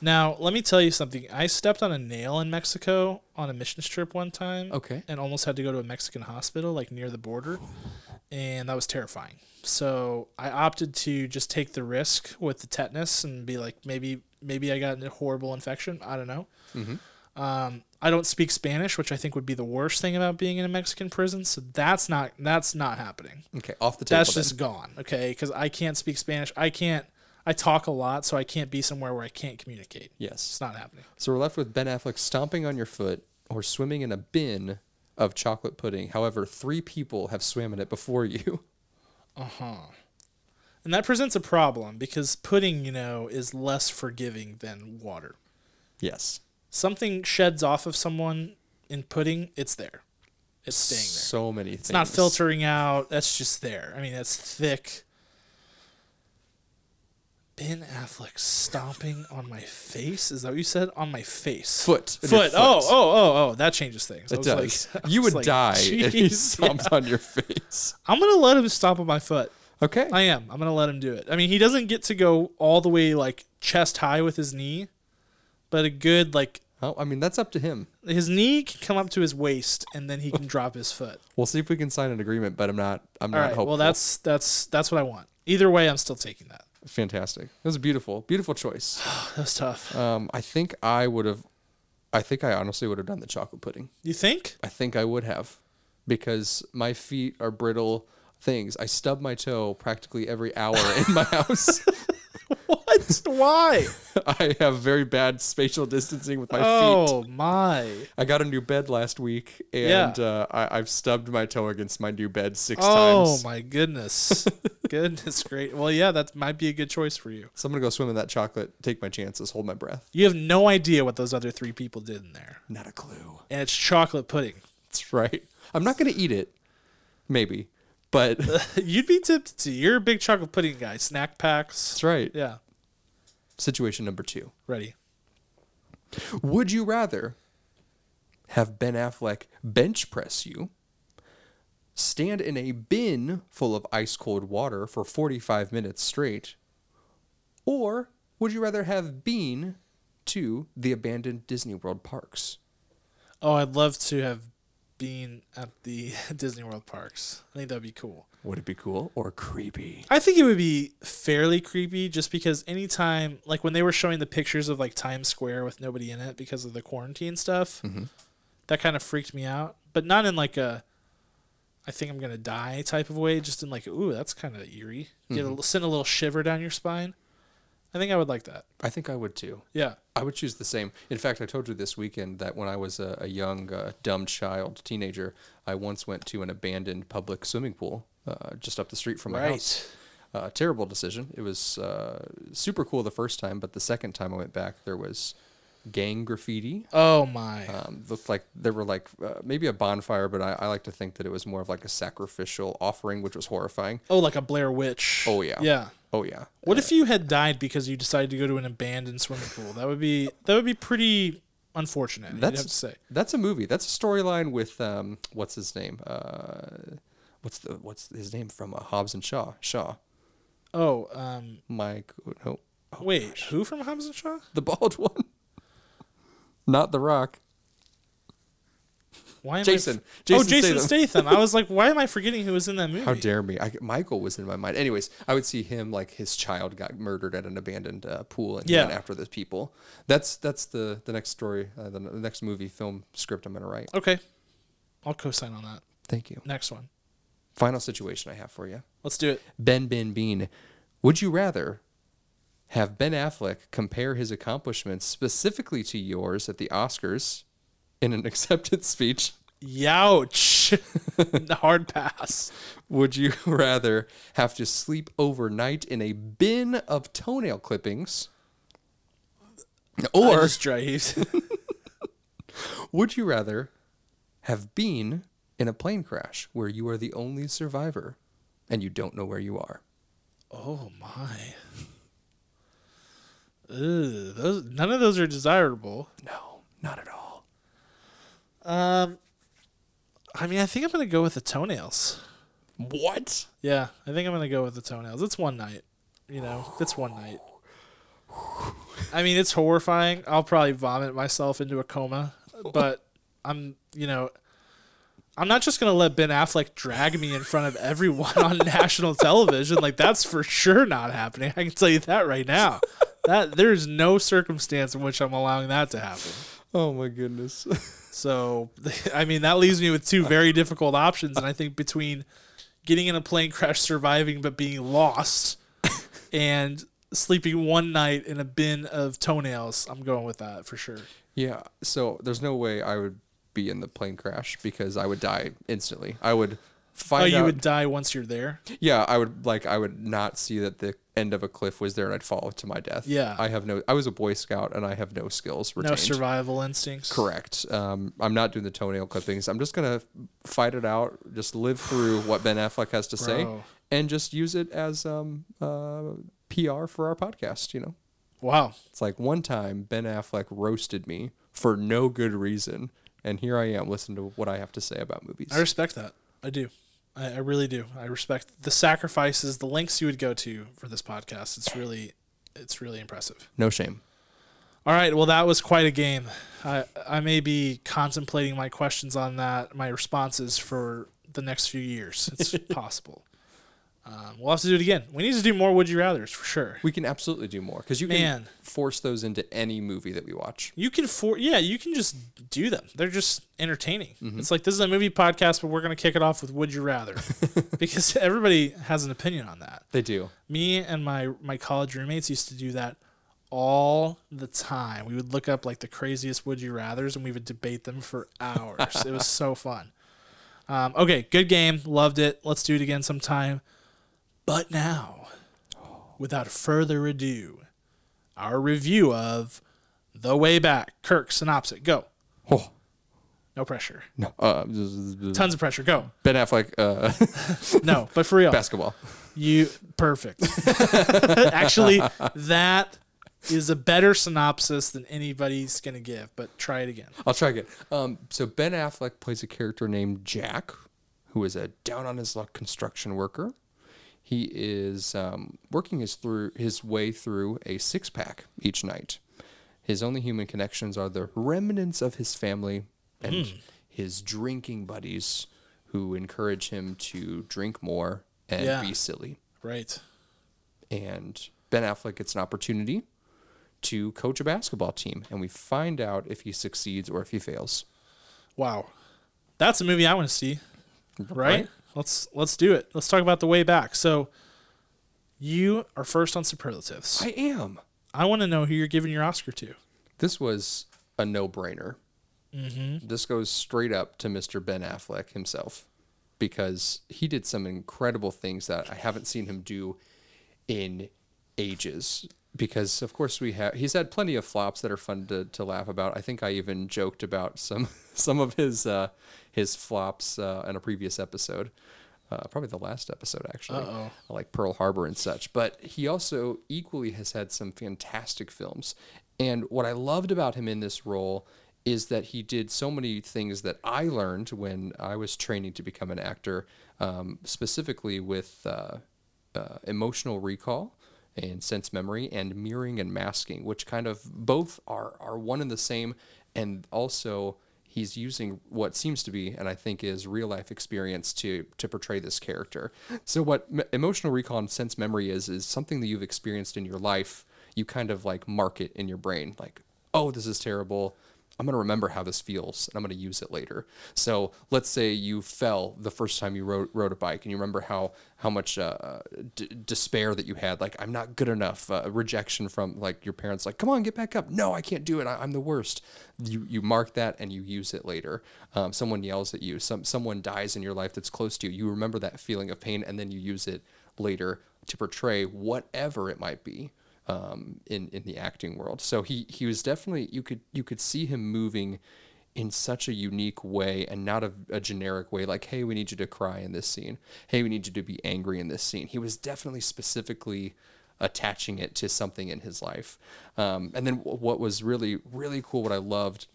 Now, let me tell you something. I stepped on a nail in Mexico on a missions trip one time. Okay. And almost had to go to a Mexican hospital, like near the border. And that was terrifying. So I opted to just take the risk with the tetanus and be like, maybe maybe I got a horrible infection. I don't know. Mm-hmm. Um, I don't speak Spanish, which I think would be the worst thing about being in a Mexican prison. So that's not that's not happening. Okay, off the table. That's then. just gone. Okay, because I can't speak Spanish. I can't. I talk a lot, so I can't be somewhere where I can't communicate. Yes, it's not happening. So we're left with Ben Affleck stomping on your foot or swimming in a bin of chocolate pudding. However, three people have swam in it before you. Uh-huh. And that presents a problem because pudding, you know, is less forgiving than water. Yes. Something sheds off of someone in pudding, it's there. It's staying there. So many things. It's not filtering out. That's just there. I mean, that's thick. Ben Affleck stomping on my face? Is that what you said? On my face. Foot. Foot. foot. Oh, oh, oh, oh. That changes things. It I was does. Like, you would like, die if he stomped yeah. on your face. I'm going to let him stomp on my foot. Okay. I am. I'm going to let him do it. I mean, he doesn't get to go all the way like chest high with his knee, but a good like... Oh, I mean, that's up to him. His knee can come up to his waist, and then he can drop his foot. We'll see if we can sign an agreement, but I'm not I'm all not right, hopeful. Well, that's that's that's what I want. Either way, I'm still taking that. Fantastic. That was a beautiful, beautiful choice. That was tough. Um, I think I would have, I think I honestly would have done the chocolate pudding. You think? I think I would have, because my feet are brittle things. I stub my toe practically every hour in my house. What? Why? I have very bad spatial distancing with my oh, feet. Oh, my. I got a new bed last week, and yeah. uh, I, I've stubbed my toe against my new bed six oh, times. Oh, my goodness. Goodness, great. Well, yeah, that might be a good choice for you. So I'm going to go swim in that chocolate, take my chances, hold my breath. You have no idea what those other three people did in there. Not a clue. And it's chocolate pudding. That's right. I'm not going to eat it. Maybe. But you'd be tipped to. You're a big chocolate pudding guy. Snack packs. That's right. Yeah. Situation number two. Ready. Would you rather have Ben Affleck bench press you, stand in a bin full of ice cold water for forty-five minutes straight, or would you rather have Bean to the abandoned Disney World parks. Oh, I'd love to have been at the Disney World parks. I think that'd be cool. Would it be cool or creepy? I think it would be fairly creepy, just because anytime, like when they were showing the pictures of like Times Square with nobody in it because of the quarantine stuff, mm-hmm. that kind of freaked me out. But not in like a, I think I'm going to die type of way, just in like, ooh, that's kind of eerie. Get mm-hmm. a, send a little shiver down your spine. I think I would like that. I think I would too. Yeah. I would choose the same. In fact, I told you this weekend that when I was a, a young, uh, dumb child, teenager, I once went to an abandoned public swimming pool. Uh, just up the street from my right. house. Uh, terrible decision. It was uh, super cool the first time, but the second time I went back, there was gang graffiti. Oh my! Um, looked like there were like uh, maybe a bonfire, but I, I like to think that it was more of like a sacrificial offering, which was horrifying. Oh, like a Blair Witch. Oh yeah. Yeah. Oh yeah. What uh, if you had died because you decided to go to an abandoned swimming pool? That would be that would be pretty unfortunate. That's, you'd have to say. That's a movie. That's a storyline with um, what's his name? Uh, What's the what's his name from uh, Hobbs and Shaw? Shaw. Oh, um, Mike. No. Oh, wait, gosh. Who from Hobbs and Shaw? The bald one. Not The Rock. Why am Jason. I f- Jason. Oh, Jason Statham. Statham. I was like, why am I forgetting who was in that movie? How dare me? I, Michael was in my mind. Anyways, I would see him like his child got murdered at an abandoned uh, pool and yeah. went after the people. That's that's the the next story, uh, the, the next movie film script I'm gonna write. Okay, I'll co-sign on that. Thank you. Next one. Final situation I have for you. Let's do it. Ben, Ben, Bean. Would you rather have Ben Affleck compare his accomplishments specifically to yours at the Oscars in an acceptance speech? Youch. Hard pass. Would you rather have to sleep overnight in a bin of toenail clippings? Or... I just dry heaves. Would you rather have been... in a plane crash where you are the only survivor and you don't know where you are? Oh, my. Ew, those, none of those are desirable. No, not at all. Um, I mean, I think I'm going to go with the toenails. What? Yeah, I think I'm going to go with the toenails. It's one night. You know, it's one night. I mean, it's horrifying. I'll probably vomit myself into a coma, but I'm, you know... I'm not just going to let Ben Affleck drag me in front of everyone on national television. Like, that's for sure not happening. I can tell you that right now. That there's no circumstance in which I'm allowing that to happen. Oh, my goodness. So, I mean, that leaves me with two very difficult options. And I think between getting in a plane crash, surviving, but being lost, and sleeping one night in a bin of toenails, I'm going with that for sure. Yeah. So, there's no way I would... be in the plane crash because I would die instantly. I would find out. Oh, you out, would die once you're there? Yeah, I would like I would not see that the end of a cliff was there and I'd fall to my death. Yeah. I have no I was a Boy Scout and I have no skills retained. No survival instincts. Correct. Um I'm not doing the toenail clippings. I'm just gonna fight it out, just live through what Ben Affleck has to say and just use it as um uh P R for our podcast, you know. Wow. It's like one time Ben Affleck roasted me for no good reason. And here I am, listening to what I have to say about movies. I respect that. I do. I, I really do. I respect the sacrifices, the lengths you would go to for this podcast. It's really, it's really impressive. No shame. All right. Well, that was quite a game. I, I may be contemplating my questions on that, my responses for the next few years. It's possible. Um, we'll have to do it again. We need to do more Would You Rathers for sure. We can absolutely do more because you can Man. force those into any movie that we watch. You can for yeah, you can just do them. They're just entertaining. Mm-hmm. It's like this is a movie podcast, but we're gonna kick it off with Would You Rather because everybody has an opinion on that. They do. Me and my my college roommates used to do that all the time. We would look up like the craziest Would You Rathers and we would debate them for hours. It was so fun. Um, okay, good game. Loved it. Let's do it again sometime. But now, without further ado, our review of The Way Back. Kirk, synopsis, go. Oh. No pressure. No. Uh, Tons of pressure, go. Ben Affleck. Uh, no, but for real. Basketball. You Perfect. Actually, that is a better synopsis than anybody's going to give, but try it again. I'll try again. Um, so Ben Affleck plays a character named Jack, who is a down-on-his-luck construction worker. He is um, working his through his way through a six-pack each night. His only human connections are the remnants of his family and mm. his drinking buddies who encourage him to drink more and yeah. be silly. Right. And Ben Affleck gets an opportunity to coach a basketball team, and we find out if he succeeds or if he fails. Wow. That's a movie I want to see. Right? right? Let's let's do it. Let's talk about The Way Back. So you are first on superlatives. I am. I want to know who you're giving your Oscar to. This was a no-brainer. Mm-hmm. This goes straight up to Mister Ben Affleck himself, because he did some incredible things that I haven't seen him do in ages. Because, of course, we have. He's had plenty of flops that are fun to, to laugh about. I think I even joked about some some of his uh, his flops uh, in a previous episode, uh, probably the last episode actually, Uh-oh. like Pearl Harbor and such. But he also equally has had some fantastic films. And what I loved about him in this role is that he did so many things that I learned when I was training to become an actor, um, specifically with uh, uh, emotional recall and sense memory and mirroring and masking, which kind of both are, are one and the same. And also he's using what seems to be, and I think is real life experience to, to portray this character. So what m- emotional recall and sense memory is, is something that you've experienced in your life. You kind of like mark it in your brain, like, oh, this is terrible. I'm going to remember how this feels and I'm going to use it later. So let's say you fell the first time you rode, rode a bike and you remember how, how much uh, d- despair that you had. Like, I'm not good enough. Uh, rejection from like your parents, like, come on, get back up. No, I can't do it. I, I'm the worst. You you mark that and you use it later. Um, someone yells at you. Some Someone dies in your life that's close to you. You remember that feeling of pain and then you use it later to portray whatever it might be. Um, in, in the acting world. So he, he was definitely, you could, you could see him moving in such a unique way and not a, a generic way. Like, hey, we need you to cry in this scene. Hey, we need you to be angry in this scene. He was definitely specifically attaching it to something in his life. Um, and then what was really, really cool, what I loved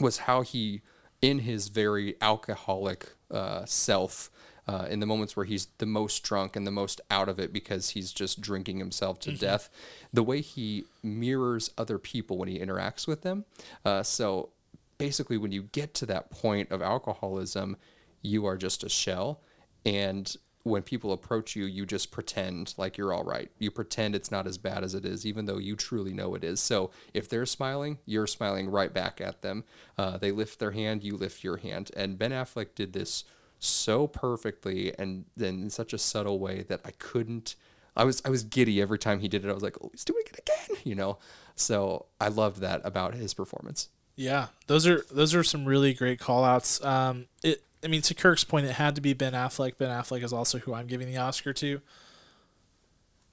was how he, in his very alcoholic uh, self, Uh, in the moments where he's the most drunk and the most out of it because he's just drinking himself to mm-hmm. death, the way he mirrors other people when he interacts with them. Uh, so basically when you get to that point of alcoholism, you are just a shell. And when people approach you, you just pretend like you're all right. You pretend it's not as bad as it is, even though you truly know it is. So if they're smiling, you're smiling right back at them. Uh, they lift their hand, you lift your hand. And Ben Affleck did this so perfectly and then in such a subtle way that I couldn't, I was, I was giddy every time he did it. I was like, oh, he's doing it again, you know? So I loved that about his performance. Yeah. Those are, those are some really great call outs. Um, it, I mean, to Kirk's point, it had to be Ben Affleck. Ben Affleck is also who I'm giving the Oscar to.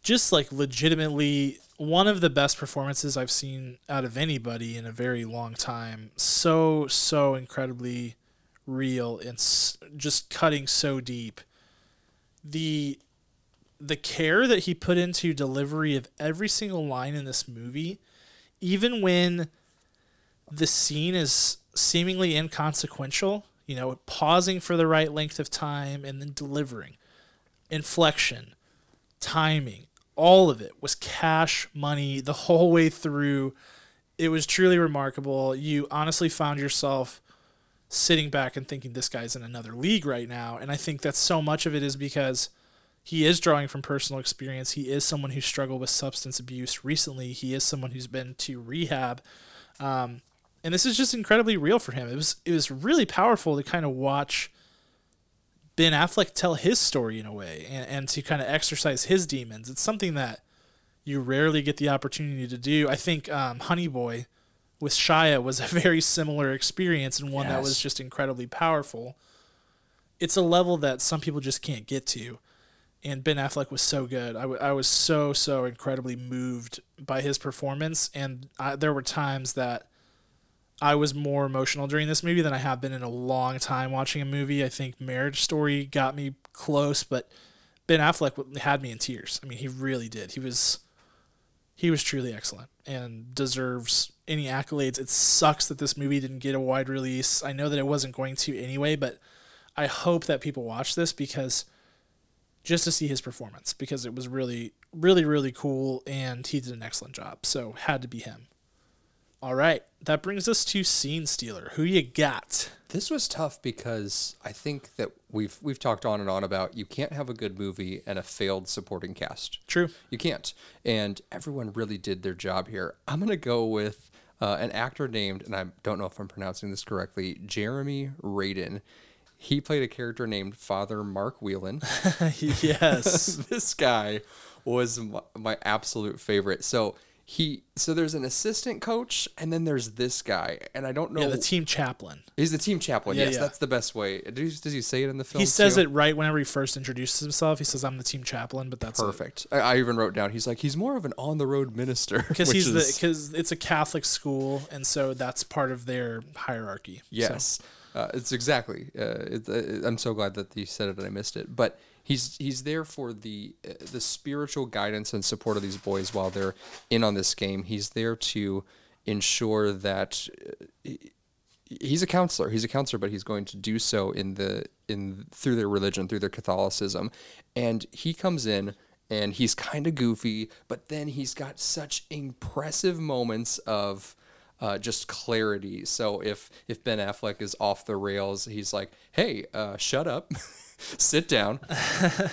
Just like legitimately one of the best performances I've seen out of anybody in a very long time. So, so incredibly real and just cutting so deep. The the care that he put into delivery of every single line in this movie, even when the scene is seemingly inconsequential, you know, pausing for the right length of time and then delivering. Inflection, timing, all of it was cash money the whole way through. It was truly remarkable. You honestly found yourself sitting back and thinking this guy's in another league right now. And I think that so much of it is because he is drawing from personal experience. He is someone who struggled with substance abuse recently. He is someone who's been to rehab. Um, and this is just incredibly real for him. It was, it was really powerful to kind of watch Ben Affleck tell his story in a way and, and to kind of exercise his demons. It's something that you rarely get the opportunity to do. I think um, Honey Boy with Shia was a very similar experience and one yes. that was just incredibly powerful. It's a level that some people just can't get to. And Ben Affleck was so good. I, w- I was so, so incredibly moved by his performance. And I, there were times that I was more emotional during this movie than I have been in a long time watching a movie. I think Marriage Story got me close, but Ben Affleck had me in tears. I mean, he really did. He was, he was truly excellent and deserves any accolades. It sucks that this movie didn't get a wide release. I know that it wasn't going to anyway, but I hope that people watch this because just to see his performance, because it was really, really, really cool and he did an excellent job. So had to be him. All right. That brings us to Scene Stealer. Who you got? This was tough because I think that we've we've talked on and on about you can't have a good movie and a failed supporting cast. True. You can't. And everyone really did their job here. I'm going to go with uh, an actor named, and I don't know if I'm pronouncing this correctly, Jeremy Radin. He played a character named Father Mark Whelan. Yes. This guy was my, my absolute favorite. So... He so there's an assistant coach, and then there's this guy, and I don't know. Yeah, the team chaplain. He's the team chaplain. Yes, yeah, yeah. That's the best way. Does he say it in the film? He says too? It right whenever he first introduces himself. He says, "I'm the team chaplain," but that's perfect. I, I even wrote down. He's like he's more of an on the road minister because he's because it's a Catholic school, and so that's part of their hierarchy. Yes, so. uh, it's exactly. Uh, it, uh, I'm so glad that you said it and I missed it, but. He's he's there for the uh, the spiritual guidance and support of these boys while they're in on this game. He's there to ensure that uh, he, he's a counselor. He's a counselor, but he's going to do so in the in through their religion, through their Catholicism. And he comes in and he's kind of goofy, but then he's got such impressive moments of. Uh, just clarity. So if if Ben Affleck is off the rails, he's like, "Hey, uh, shut up, sit down,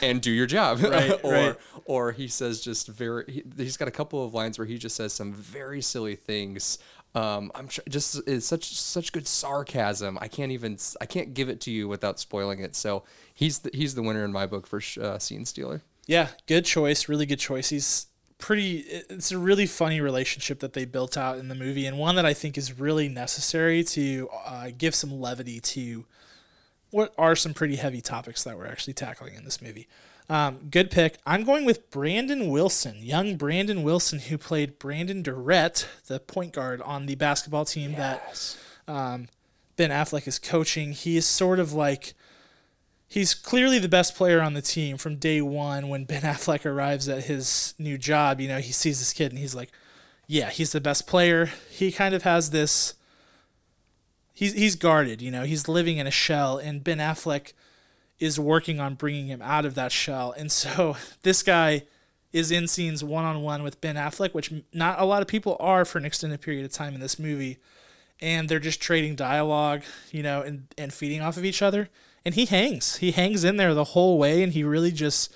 and do your job." Right, or right. or he says just very. He, he's got a couple of lines where he just says some very silly things. Um, I'm tr- just it's such such good sarcasm. I can't even I can't give it to you without spoiling it. So he's the, he's the winner in my book for uh, Scene Stealer. Yeah, good choice. Really good choice. He's. Pretty it's a really funny relationship that they built out in the movie, and one that I think is really necessary to uh, give some levity to what are some pretty heavy topics that we're actually tackling in this movie. Um, good pick. I'm going with Brandon Wilson, young Brandon Wilson, who played Brandon Durrett, the point guard on the basketball team yes. that um, Ben Affleck is coaching. He is sort of like he's clearly the best player on the team from day one. When Ben Affleck arrives at his new job, you know, he sees this kid and he's like, yeah, he's the best player. He kind of has this, he's, he's guarded, you know, he's living in a shell, and Ben Affleck is working on bringing him out of that shell. And so this guy is in scenes one-on-one with Ben Affleck, which not a lot of people are for an extended period of time in this movie. And they're just trading dialogue, you know, and, and feeding off of each other. And he hangs. He hangs in there the whole way, and he really just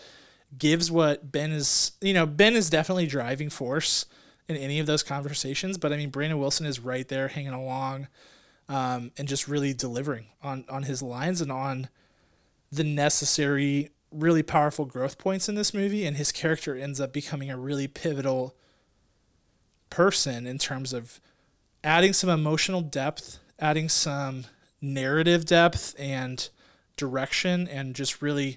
gives what Ben is... You know, Ben is definitely driving force in any of those conversations, but, I mean, Brandon Wilson is right there hanging along um, and just really delivering on, on his lines and on the necessary, really powerful growth points in this movie, and his character ends up becoming a really pivotal person in terms of adding some emotional depth, adding some narrative depth, and... direction, and just really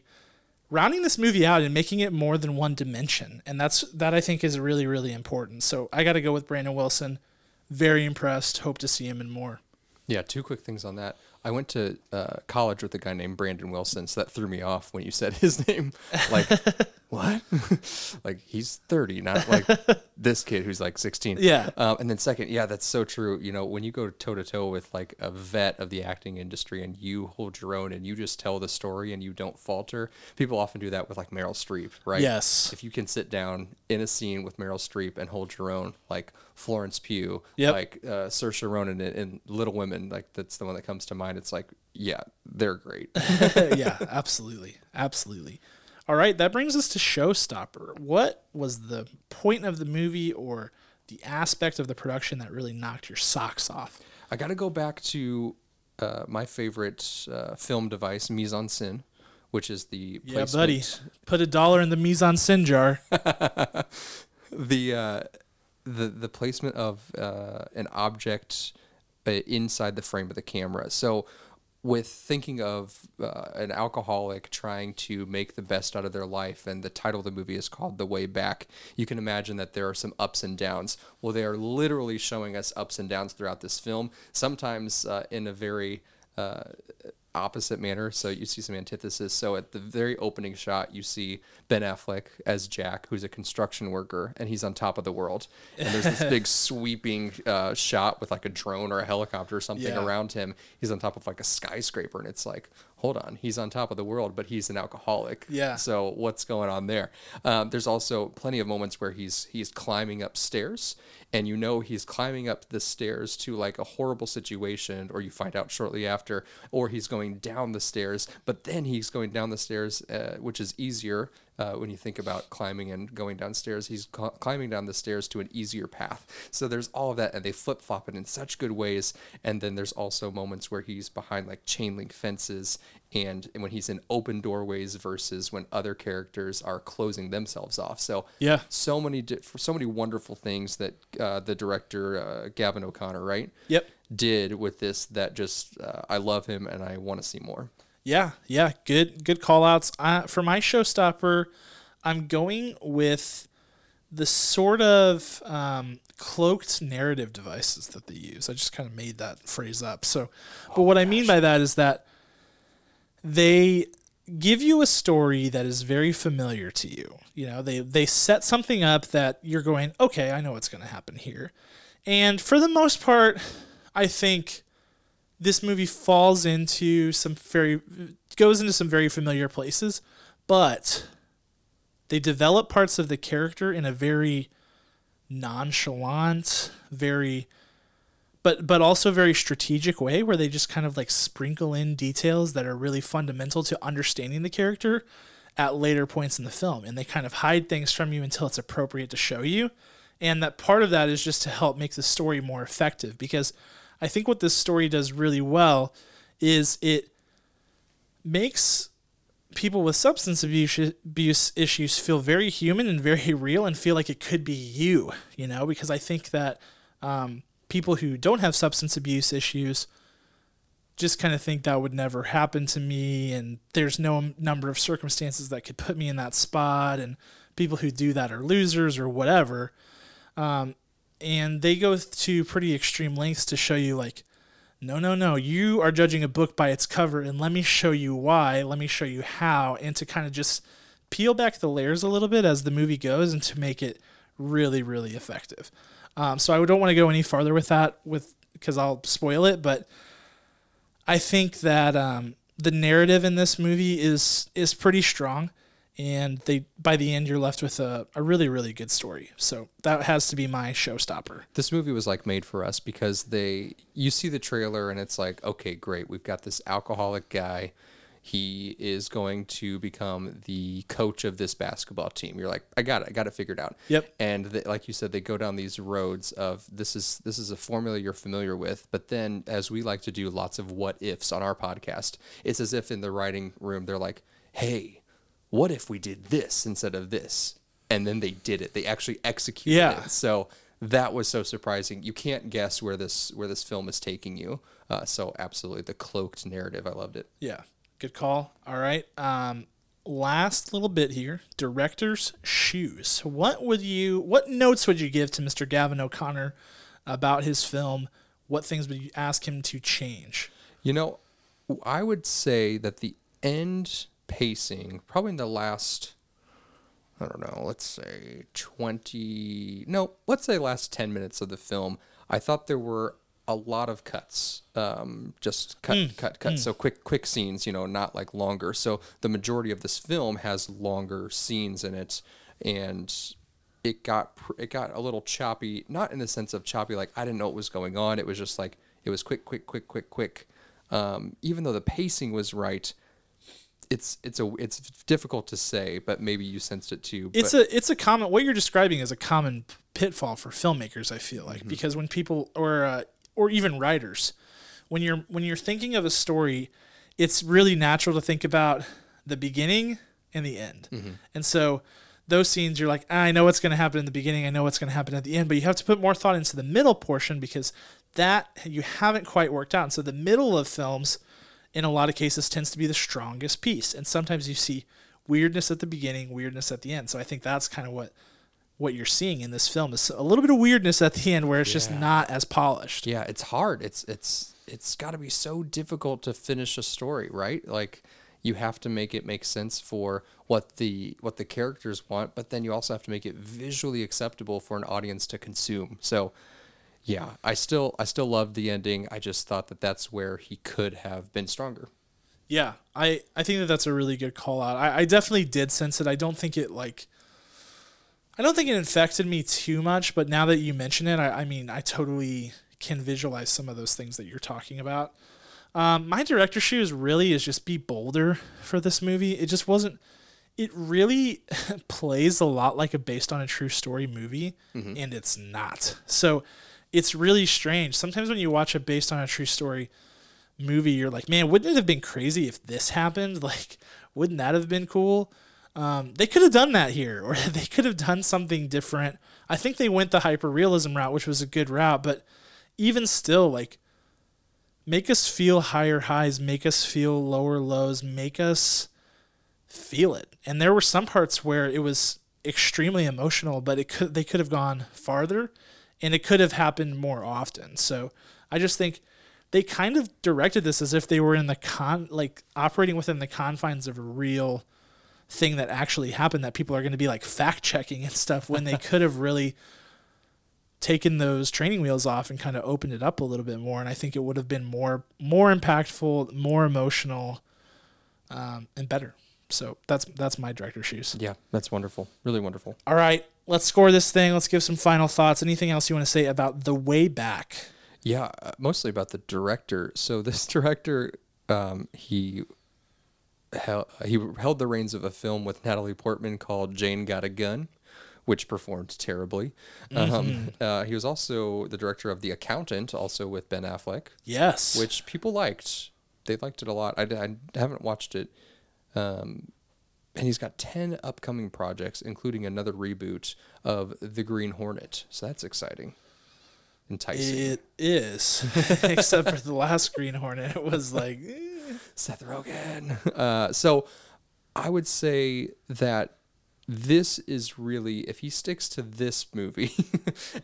rounding this movie out and making it more than one dimension. And that's that I think is really, really important. So I got to go with Brandon Wilson. Very impressed. Hope to see him in more. Yeah. Two quick things on that. I went to uh, college with a guy named Brandon Wilson. So that threw me off when you said his name. Like, what? Like he's thirty, not like this kid who's like sixteen. Yeah. Um, and then second, yeah, that's so true. You know, when you go toe to toe with like a vet of the acting industry and you hold your own and you just tell the story and you don't falter, people often do that with like Meryl Streep, right? Yes. If you can sit down in a scene with Meryl Streep and hold your own, like Florence Pugh, yep. like uh, Saoirse Ronan in, in Little Women, like that's the one that comes to mind. It's like, yeah, they're great. Yeah, absolutely. Absolutely. All right, that brings us to Showstopper. What was the point of the movie or the aspect of the production that really knocked your socks off? I got to go back to uh, my favorite uh, film device, mise en scène, which is the yeah, placement. Buddy, put a dollar in the mise en scène jar. the, uh, the, the placement of uh, an object... inside the frame of the camera. So with thinking of uh, an alcoholic trying to make the best out of their life, and the title of the movie is called The Way Back, you can imagine that there are some ups and downs. Well, they are literally showing us ups and downs throughout this film, sometimes uh, in a very uh, opposite manner. So you see some antithesis. So at the very opening shot, you see Ben Affleck as Jack, who's a construction worker, and he's on top of the world. And there's this big sweeping uh, shot with like a drone or a helicopter or something yeah. around him. He's on top of like a skyscraper, and it's like, hold on, he's on top of the world, but he's an alcoholic. Yeah. So what's going on there? Um, there's also plenty of moments where he's he's climbing up stairs, and you know he's climbing up the stairs to like a horrible situation, or you find out shortly after, or he's going down the stairs, but then he's going down the stairs, uh, which is easier. Uh, when you think about climbing and going downstairs, he's cl- climbing down the stairs to an easier path. So there's all of that, and they flip-flop it in such good ways. And then there's also moments where he's behind like chain link fences, and when he's in open doorways versus when other characters are closing themselves off. So yeah, so many di- so many wonderful things that uh, the director uh, Gavin O'Connor, right? Yep, did with this that just uh, I love him and I want to see more. Yeah, yeah, good good call-outs. Uh, for my showstopper, I'm going with the sort of um, cloaked narrative devices that they use. I just kind of made that phrase up. So, But oh, what gosh. I mean by that is that they give you a story that is very familiar to you. You know, they, they set something up that you're going, okay, I know what's going to happen here. And for the most part, I think... this movie falls into some very, goes into some very familiar places, but they develop parts of the character in a very nonchalant, very, but, but also very strategic way, where they just kind of like sprinkle in details that are really fundamental to understanding the character at later points in the film. And they kind of hide things from you until it's appropriate to show you. And that part of that is just to help make the story more effective, because I think what this story does really well is it makes people with substance abuse, abuse issues feel very human and very real, and feel like it could be you, you know, because I think that um, people who don't have substance abuse issues just kind of think that would never happen to me, and there's no number of circumstances that could put me in that spot, and people who do that are losers or whatever. Um, And they go to pretty extreme lengths to show you, like, no, no, no, you are judging a book by its cover, and let me show you why, let me show you how, and to kind of just peel back the layers a little bit as the movie goes, and to make it really, really effective. Um, so I don't want to go any farther with that, with because I'll spoil it, but I think that um, the narrative in this movie is is pretty strong. And they, by the end, you're left with a, a really, really good story. So that has to be my showstopper. This movie was like made for us, because they, you see the trailer and it's like, okay, great. We've got this alcoholic guy. He is going to become the coach of this basketball team. You're like, I got it. I got it figured out. Yep. And the, like you said, they go down these roads of this is, this is a formula you're familiar with. But then, as we like to do lots of what ifs on our podcast, it's as if in the writing room, they're like, hey, what if we did this instead of this? And then they did it. They actually executed yeah. it. So that was so surprising. You can't guess where this where this film is taking you. Uh, so absolutely, the cloaked narrative. I loved it. Yeah, good call. All right. Um, last little bit here. Director's shoes. What would you? What notes would you give to Mister Gavin O'Connor about his film? What things would you ask him to change? You know, I would say that the end. Pacing probably in the last I don't know let's say twenty no let's say last ten minutes of the film, I thought there were a lot of cuts, um just cut mm. cut cut mm. so quick quick scenes, you know, not like longer. So the majority of this film has longer scenes in it, and it got it got a little choppy, not in the sense of choppy like I didn't know what was going on. It was just like it was quick quick quick quick quick um even though the pacing was right. It's it's a it's difficult to say, but maybe you sensed it too. But. It's a it's a common what you're describing is a common pitfall for filmmakers. I feel like mm-hmm. because when people or uh, or even writers, when you're when you're thinking of a story, it's really natural to think about the beginning and the end. Mm-hmm. And so those scenes, you're like, ah, I know what's going to happen in the beginning, I know what's going to happen at the end, but you have to put more thought into the middle portion, because that you haven't quite worked out. And so the middle of films, in a lot of cases, tends to be the strongest piece. And sometimes you see weirdness at the beginning, weirdness at the end. So I think that's kind of what what you're seeing in this film is a little bit of weirdness at the end, where it's yeah. just not as polished. Yeah, it's hard. It's it's it's got to be so difficult to finish a story, right? Like you have to make it make sense for what the what the characters want, but then you also have to make it visually acceptable for an audience to consume. So yeah, I still I still love the ending. I just thought that that's where he could have been stronger. Yeah, I, I think that that's a really good call out. I, I definitely did sense it. I don't think it like, I don't think it infected me too much, but now that you mention it, I, I mean, I totally can visualize some of those things that you're talking about. Um, my director shoes really is just be bolder for this movie. It just wasn't, it really plays a lot like a based on a true story movie, mm-hmm. and it's not. So it's really strange. Sometimes when you watch a based on a true story movie, you're like, man, wouldn't it have been crazy if this happened? Like, wouldn't that have been cool? Um, they could have done that here, or they could have done something different. I think they went the hyper-realism route, which was a good route, but even still, like, make us feel higher highs, make us feel lower lows, make us feel it. And there were some parts where it was extremely emotional, but it could they could have gone farther, and it could have happened more often. So I just think they kind of directed this as if they were in the con, like operating within the confines of a real thing that actually happened, that people are going to be like fact checking and stuff, when they could have really taken those training wheels off and kind of opened it up a little bit more. And I think it would have been more, more impactful, more emotional, um, and better. So that's, that's my director's shoes. Yeah. That's wonderful. Really wonderful. All right, let's score this thing. Let's give some final thoughts. Anything else you want to say about The Way Back? Yeah, mostly about the director. So this director, um, he held, he held the reins of a film with Natalie Portman called Jane Got a Gun, which performed terribly. Mm-hmm. Um, uh, he was also the director of The Accountant, also with Ben Affleck. Yes. Which people liked. They liked it a lot. I, I haven't watched it. Um, and he's got ten upcoming projects, including another reboot of The Green Hornet. So that's exciting. Enticing. It is, except for the last Green Hornet. It was like eh. Seth Rogen. Uh, so I would say that this is really, if he sticks to this movie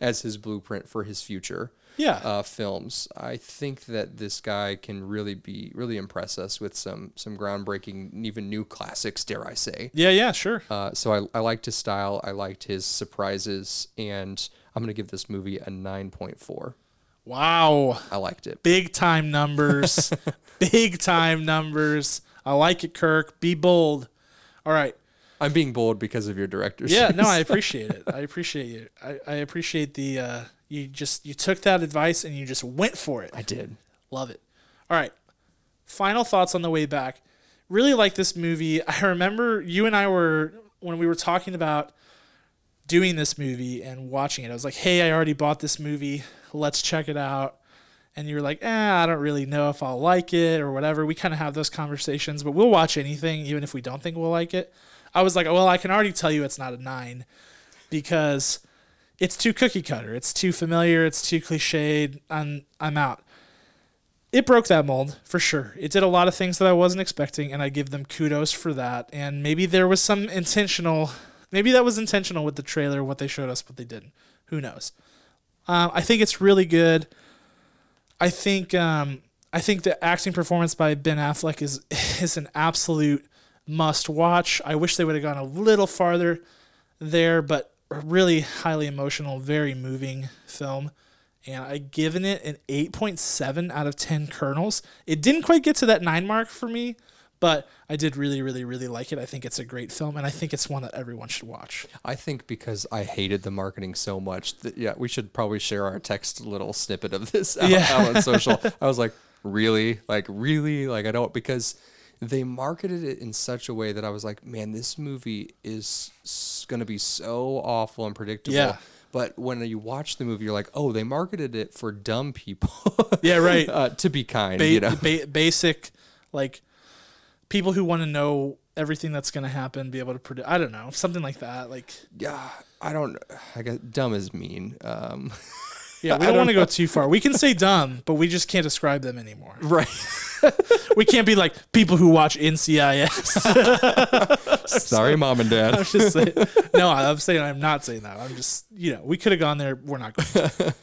as his blueprint for his future yeah. uh, films, I think that this guy can really be really impress us with some some groundbreaking, even new classics, dare I say. Yeah, yeah, sure. Uh, so I, I liked his style. I liked his surprises, and I'm going to give this movie a nine point four. Wow. I liked it. Big time numbers. Big time numbers. I like it, Kirk. Be bold. All right. I'm being bold because of your director's. Yeah, no, I appreciate it. I appreciate you. I, I appreciate the, uh, you just, you took that advice and you just went for it. I did. Love it. All right. Final thoughts on The Way Back. Really like this movie. I remember you and I were, when we were talking about doing this movie and watching it, I was like, hey, I already bought this movie. Let's check it out. And you were like, eh, I don't really know if I'll like it or whatever. We kind of have those conversations, but we'll watch anything, even if we don't think we'll like it. I was like, well, I can already tell you it's not a nine because it's too cookie cutter. It's too familiar. It's too cliched. I'm, I'm out. It broke that mold for sure. It did a lot of things that I wasn't expecting, and I give them kudos for that. And maybe there was some intentional... Maybe that was intentional with the trailer, what they showed us, but they didn't. Who knows? Um, I think it's really good. I think um, I think the acting performance by Ben Affleck is is an absolute must watch. I wish they would have gone a little farther there, but a really highly emotional, very moving film. And I given it an eight point seven out of ten kernels. It didn't quite get to that nine mark for me, but I did really, really, really like it. I think it's a great film, and I think it's one that everyone should watch. I think because I hated the marketing so much that, yeah, we should probably share our text little snippet of this out, yeah. out on social. I was like, really? Like, really? Like, I don't, because they marketed it in such a way that I was like, man, this movie is going to be so awful and predictable. Yeah. But when you watch the movie, you're like, oh, they marketed it for dumb people. Yeah, right. Uh, to be kind, ba- you know? Ba- basic, like... people who want to know everything that's going to happen, be able to predict, I don't know, something like that. Like, yeah, I don't, I guess dumb is mean. Um, yeah, we don't, don't want to go too far. We can say dumb, but we just can't describe them anymore. Right. We can't be like people who watch N C I S. Sorry, mom and dad. I'm just saying, no, I'm saying, I'm not saying that. I'm just, you know, we could have gone there. We're not going to.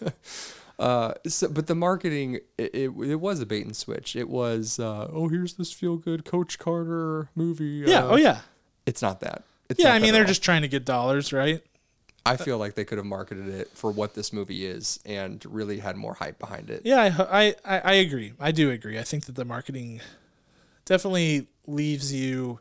Uh, so, but the marketing, it, it it was a bait and switch. It was, uh, oh, here's this feel good Coach Carter movie. Yeah. Uh, oh yeah. It's not that. It's yeah. Not I mean, they're all. just trying to get dollars, right? I feel like they could have marketed it for what this movie is and really had more hype behind it. Yeah. I, I, I agree. I do agree. I think that the marketing definitely leaves you,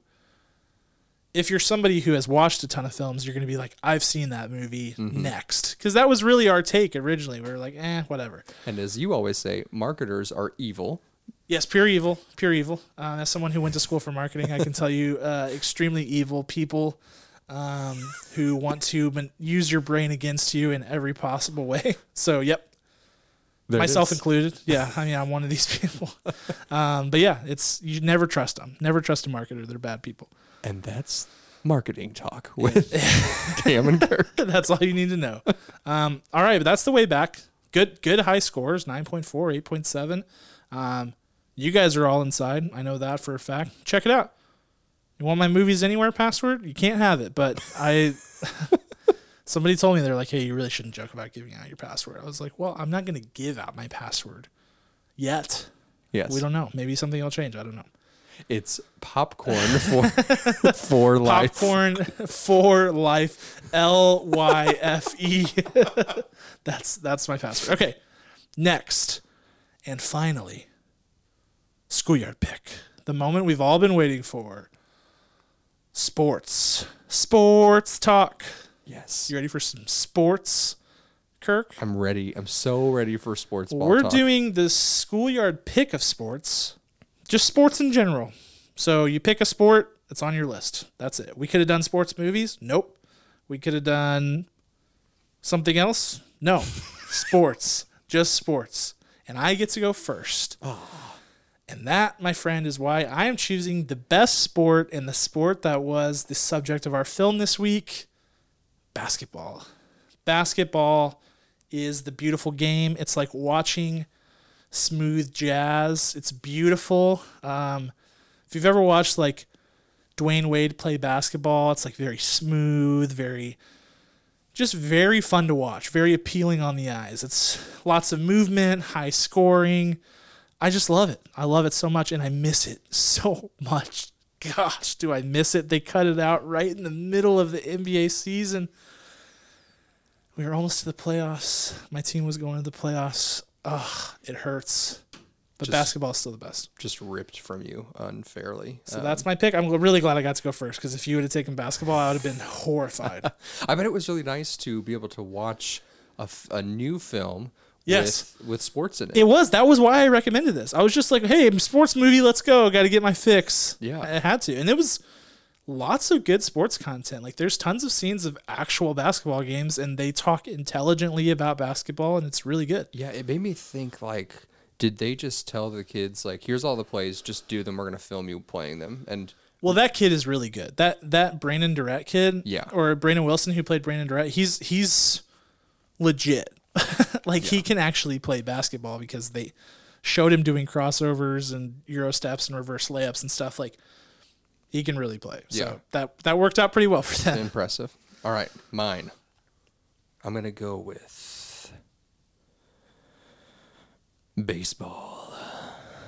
if you're somebody who has watched a ton of films, you're going to be like, I've seen that movie mm-hmm. next. Because that was really our take originally. We were like, eh, whatever. And as you always say, marketers are evil. Yes, pure evil, pure evil. Uh, as someone who went to school for marketing, I can tell you uh, extremely evil people um, who want to man- use your brain against you in every possible way. So, yep. There Myself included. Yeah, I mean, I'm one of these people. Um, but yeah, it's you never trust them. Never trust a marketer. They're bad people. And that's marketing talk with Cam and Kirk. That's all you need to know. Um, all right, but that's The Way Back. Good good high scores, nine point four, eight point seven. Um, you guys are all inside. I know that for a fact. Check it out. You want my Movies Anywhere password? You can't have it, but I... Somebody told me, they're like, hey, you really shouldn't joke about giving out your password. I was like, well, I'm not going to give out my password yet. Yes. We don't know. Maybe something will change. I don't know. It's popcorn for, for life. Popcorn for life. L Y F E. That's, that's my password. Okay. Next. And finally, schoolyard pick. The moment we've all been waiting for. Sports. Sports talk. Yes. You ready for some sports, Kirk? I'm ready. I'm so ready for sports ball We're talk. Doing the schoolyard pick of sports, just sports in general. So you pick a sport, it's on your list. That's it. We could have done sports movies. Nope. We could have done something else. No. Sports. Just sports. And I get to go first. Oh. And that, my friend, is why I am choosing the best sport and the sport that was the subject of our film this week. Basketball. Basketball is the beautiful game. It's like watching smooth jazz. It's beautiful. Um, if you've ever watched like Dwayne Wade play basketball, it's like very smooth, very, just very fun to watch, very appealing on the eyes. It's lots of movement, high scoring. I just love it. I love it so much, and I miss it so much. Gosh, do I miss it? They cut it out right in the middle of the N B A season. We were almost to the playoffs. My team was going to the playoffs. Ugh, it hurts. But basketball is still the best. Just ripped from you unfairly. So um, that's my pick. I'm really glad I got to go first, because if you would have taken basketball, I would have been horrified. I bet it was really nice to be able to watch a, a new film. Yes, with, with sports in it. It was. That was why I recommended this. I was just like, hey, sports movie, let's go. Got to get my fix. Yeah. I had to. And it was lots of good sports content. Like, there's tons of scenes of actual basketball games, and they talk intelligently about basketball, and it's really good. Yeah, it made me think, like, did they just tell the kids, like, here's all the plays, just do them, we're going to film you playing them? And well, that kid is really good. That that Brandon Durrett kid, yeah, or Brandon Wilson, who played Brandon Durrett, he's he's legit. Like, yeah. He can actually play basketball, because they showed him doing crossovers and Euro steps and reverse layups and stuff. Like, he can really play. So yeah. that, that worked out pretty well for them. Impressive. All right. Mine. I'm going to go with baseball.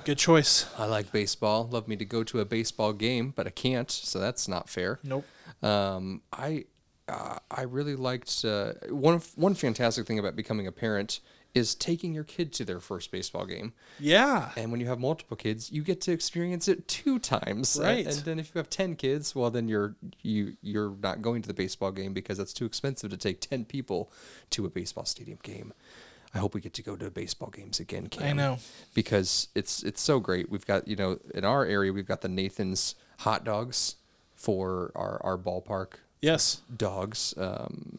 Good choice. I like baseball. Love me to go to a baseball game, but I can't. So that's not fair. Nope. Um, I, Uh, I really liked uh, one one fantastic thing about becoming a parent is taking your kid to their first baseball game. Yeah. And when you have multiple kids, you get to experience it two times. Right. And, and then if you have ten kids, well, then you're you you're not going to the baseball game, because it's too expensive to take ten people to a baseball stadium game. I hope we get to go to baseball games again, Cam. I know, because it's it's so great. We've got, you know, in our area we've got the Nathan's hot dogs for our our ballpark. Yes. Dogs. Um,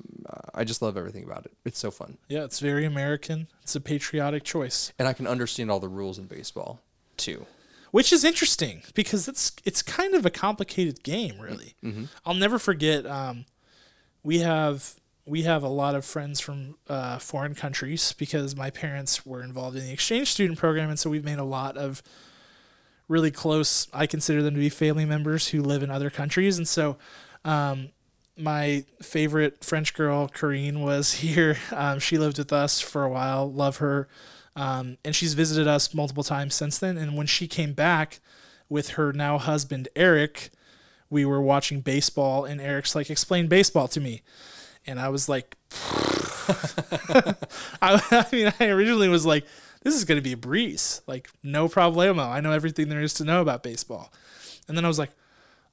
I just love everything about it. It's so fun. Yeah, it's very American. It's a patriotic choice. And I can understand all the rules in baseball, too. Which is interesting, because it's it's kind of a complicated game, really. Mm-hmm. I'll never forget, um, we have we have a lot of friends from uh, foreign countries, because my parents were involved in the exchange student program, and so we've made a lot of really close, I consider them to be family members who live in other countries, and so... Um, my favorite French girl, Corinne, was here. Um, she lived with us for a while. Love her. Um, and she's visited us multiple times since then. And when she came back with her now husband, Eric, we were watching baseball, and Eric's like, explain baseball to me. And I was like, I, I mean, I originally was like, this is going to be a breeze. Like, no problemo. I know everything there is to know about baseball. And then I was like,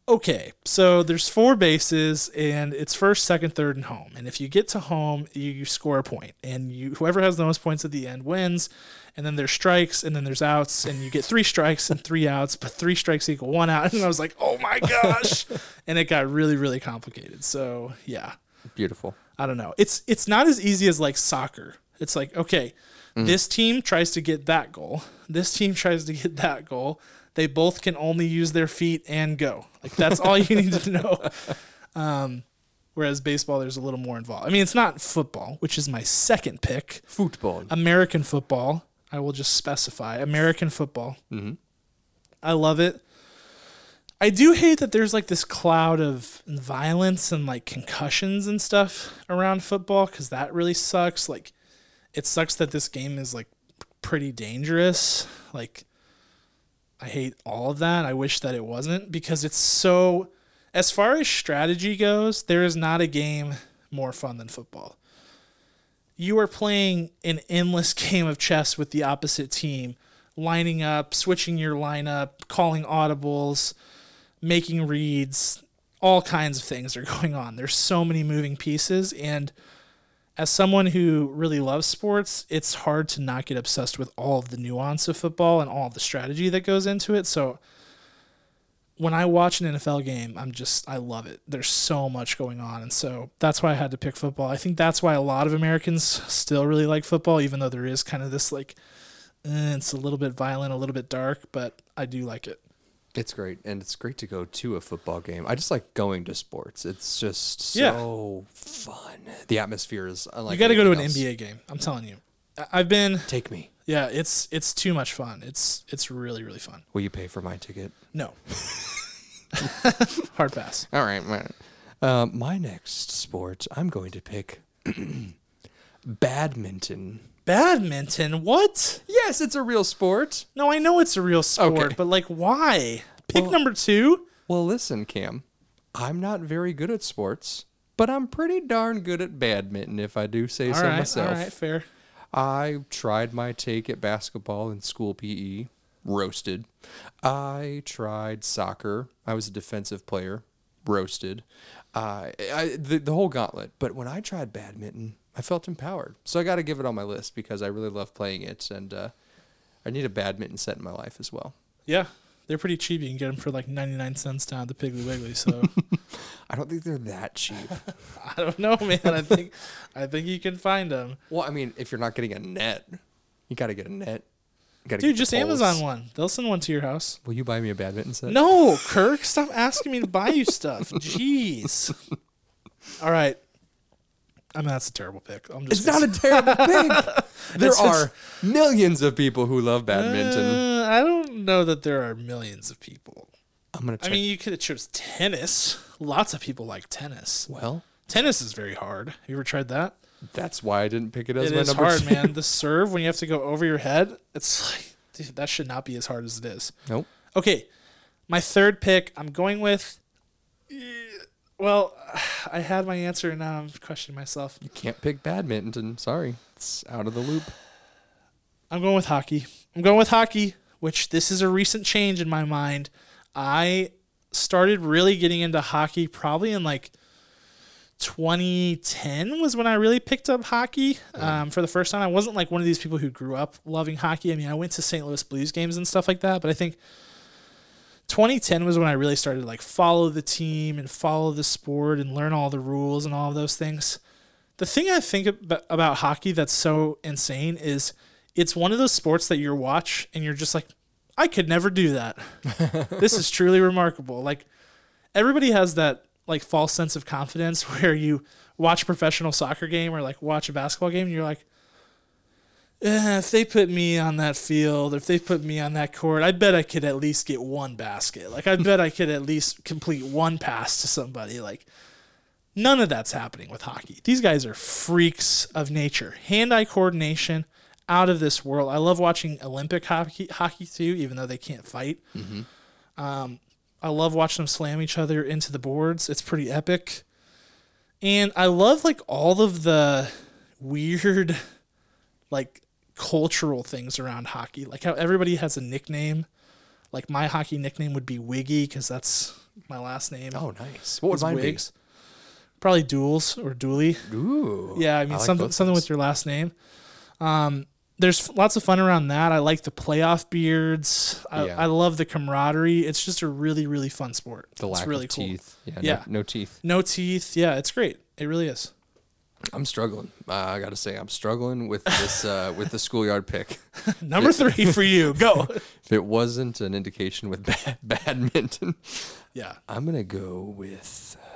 okay, so there's four bases, and it's first, second, third, and home. And if you get to home, you, you score a point. And you whoever has the most points at the end wins. And then there's strikes, and then there's outs, and you get three strikes and three outs, but three strikes equal one out. And I was like, oh, my gosh. And it got really, really complicated. So, yeah. Beautiful. I don't know. It's it's not as easy as, like, soccer. It's like, okay, mm-hmm. this team tries to get that goal. This team tries to get that goal. They both can only use their feet and go. Like, that's all you need to know. Um, whereas baseball, there's a little more involved. I mean, it's not football, which is my second pick. Football. American football. I will just specify. American football. Mm-hmm. I love it. I do hate that there's, like, this cloud of violence and, like, concussions and stuff around football, because that really sucks. Like, it sucks that this game is, like, pretty dangerous. Like, I hate all of that. I wish that it wasn't, because it's so, as far as strategy goes, there is not a game more fun than football. You are playing an endless game of chess with the opposite team, lining up, switching your lineup, calling audibles, making reads, all kinds of things are going on. There's so many moving pieces, and as someone who really loves sports, it's hard to not get obsessed with all of the nuance of football and all of the strategy that goes into it. So when I watch an N F L game, I'm just, I love it. There's so much going on. And so that's why I had to pick football. I think that's why a lot of Americans still really like football, even though there is kind of this like, eh, it's a little bit violent, a little bit dark, but I do like it. It's great, and it's great to go to a football game. I just like going to sports. It's just so yeah. fun. The atmosphere is unlike. You got to go to an else. N B A game. I'm telling you, I've been. Take me. Yeah, it's it's too much fun. It's it's really really fun. Will you pay for my ticket? No. Hard pass. All right. My, uh, my next sport, I'm going to pick badminton. Badminton? What? Yes, it's a real sport. No, I know it's a real sport, okay. But like, why? Pick well, number two. Well, listen, Cam, I'm not very good at sports, but I'm pretty darn good at badminton, if I do say all so right, myself. All right, fair. I tried my take at basketball in school P E, roasted. I tried soccer. I was a defensive player, roasted. Uh, I, the, the whole gauntlet. But when I tried badminton, I felt empowered. So I got to give it on my list because I really love playing it. And uh, I need a badminton set in my life as well. Yeah. They're pretty cheap. You can get them for like ninety-nine cents down at the Piggly Wiggly. So I don't think they're that cheap. I don't know, man. I think I think you can find them. Well, I mean, if you're not getting a net, you got to get a net. Dude, get just Amazon one. They'll send one to your house. Will you buy me a badminton set? No, Kirk. Stop asking me to buy you stuff. Jeez. All right. I mean, that's a terrible pick. I'm just it's not a terrible pick. There it's are just millions of people who love badminton. Uh, I don't know that there are millions of people. I'm gonna. Check. I mean, you could have chose tennis. Lots of people like tennis. Well, tennis is very hard. Have you ever tried that? That's why I didn't pick it as it my number two. It is hard, man. The serve, when you have to go over your head, it's like, dude, that should not be as hard as it is. Nope. Okay, my third pick, I'm going with... Well, I had my answer, and now I'm questioning myself. You can't pick badminton. Sorry. It's out of the loop. I'm going with hockey. I'm going with hockey, which this is a recent change in my mind. I started really getting into hockey probably in like twenty ten was when I really picked up hockey um, for the first time. I wasn't like one of these people who grew up loving hockey. I mean, I went to Saint Louis Blues games and stuff like that, but I think twenty ten was when I really started to like follow the team and follow the sport and learn all the rules and all of those things. The thing I think ab- about hockey that's so insane is it's one of those sports that you watch and you're just like, I could never do that. This is truly remarkable. Like everybody has that like false sense of confidence where you watch a professional soccer game or like watch a basketball game and you're like, Eh, if they put me on that field, if they put me on that court, I bet I could at least get one basket. Like, I bet I could at least complete one pass to somebody. Like, none of that's happening with hockey. These guys are freaks of nature. Hand-eye coordination, out of this world. I love watching Olympic hockey, hockey too, even though they can't fight. Mm-hmm. Um, I love watching them slam each other into the boards. It's pretty epic. And I love, like, all of the weird, like, cultural things around hockey, like how everybody has a nickname. Like my hockey nickname would be Wiggy because that's my last name. Oh, nice. What would mine Wiggs. be? Probably Duels or Dooley. Ooh. Yeah, I mean I like something something things. with your last name. Um, there's lots of fun around that. I like the playoff beards. I, yeah. I love the camaraderie. It's just a really really fun sport. The lack it's really of teeth. Cool. Yeah. yeah. No, no teeth. No teeth. Yeah, it's great. It really is. I'm struggling. Uh, I got to say, I'm struggling with this uh, with the schoolyard pick. Number it, three for you. Go. If it wasn't an indication with bad, badminton, yeah, I'm gonna go with. Uh,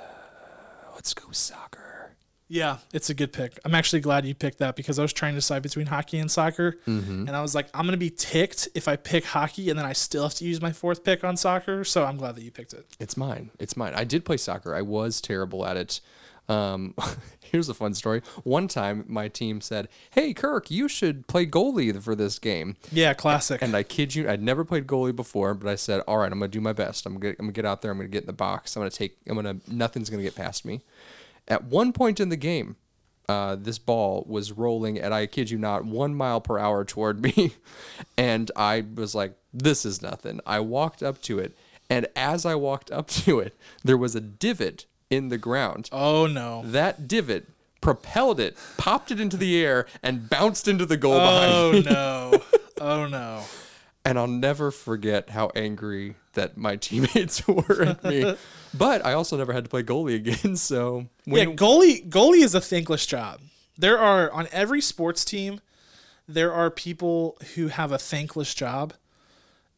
let's go soccer. Yeah, it's a good pick. I'm actually glad you picked that because I was trying to decide between hockey and soccer, mm-hmm. and I was like, I'm gonna be ticked if I pick hockey, and then I still have to use my fourth pick on soccer. So I'm glad that you picked it. It's mine. It's mine. I did play soccer. I was terrible at it. Um, here's a fun story. One time my team said, "Hey Kirk, you should play goalie for this game." Yeah. Classic. And, and I kid you, I'd never played goalie before, but I said, all right, I'm going to do my best. I'm going to, I'm going to get out there. I'm going to get in the box. I'm going to take, I'm going to, nothing's going to get past me. At one point in the game, uh, this ball was rolling at, I kid you not, one mile per hour toward me. And I was like, this is nothing. I walked up to it. And as I walked up to it, there was a divot in the ground. Oh no. That divot propelled it, popped it into the air, and bounced into the goal oh, behind me. Oh no. Oh no. And I'll never forget how angry that my teammates were at me. But I also never had to play goalie again. So Yeah, goalie goalie is a thankless job. There are on every sports team, there are people who have a thankless job.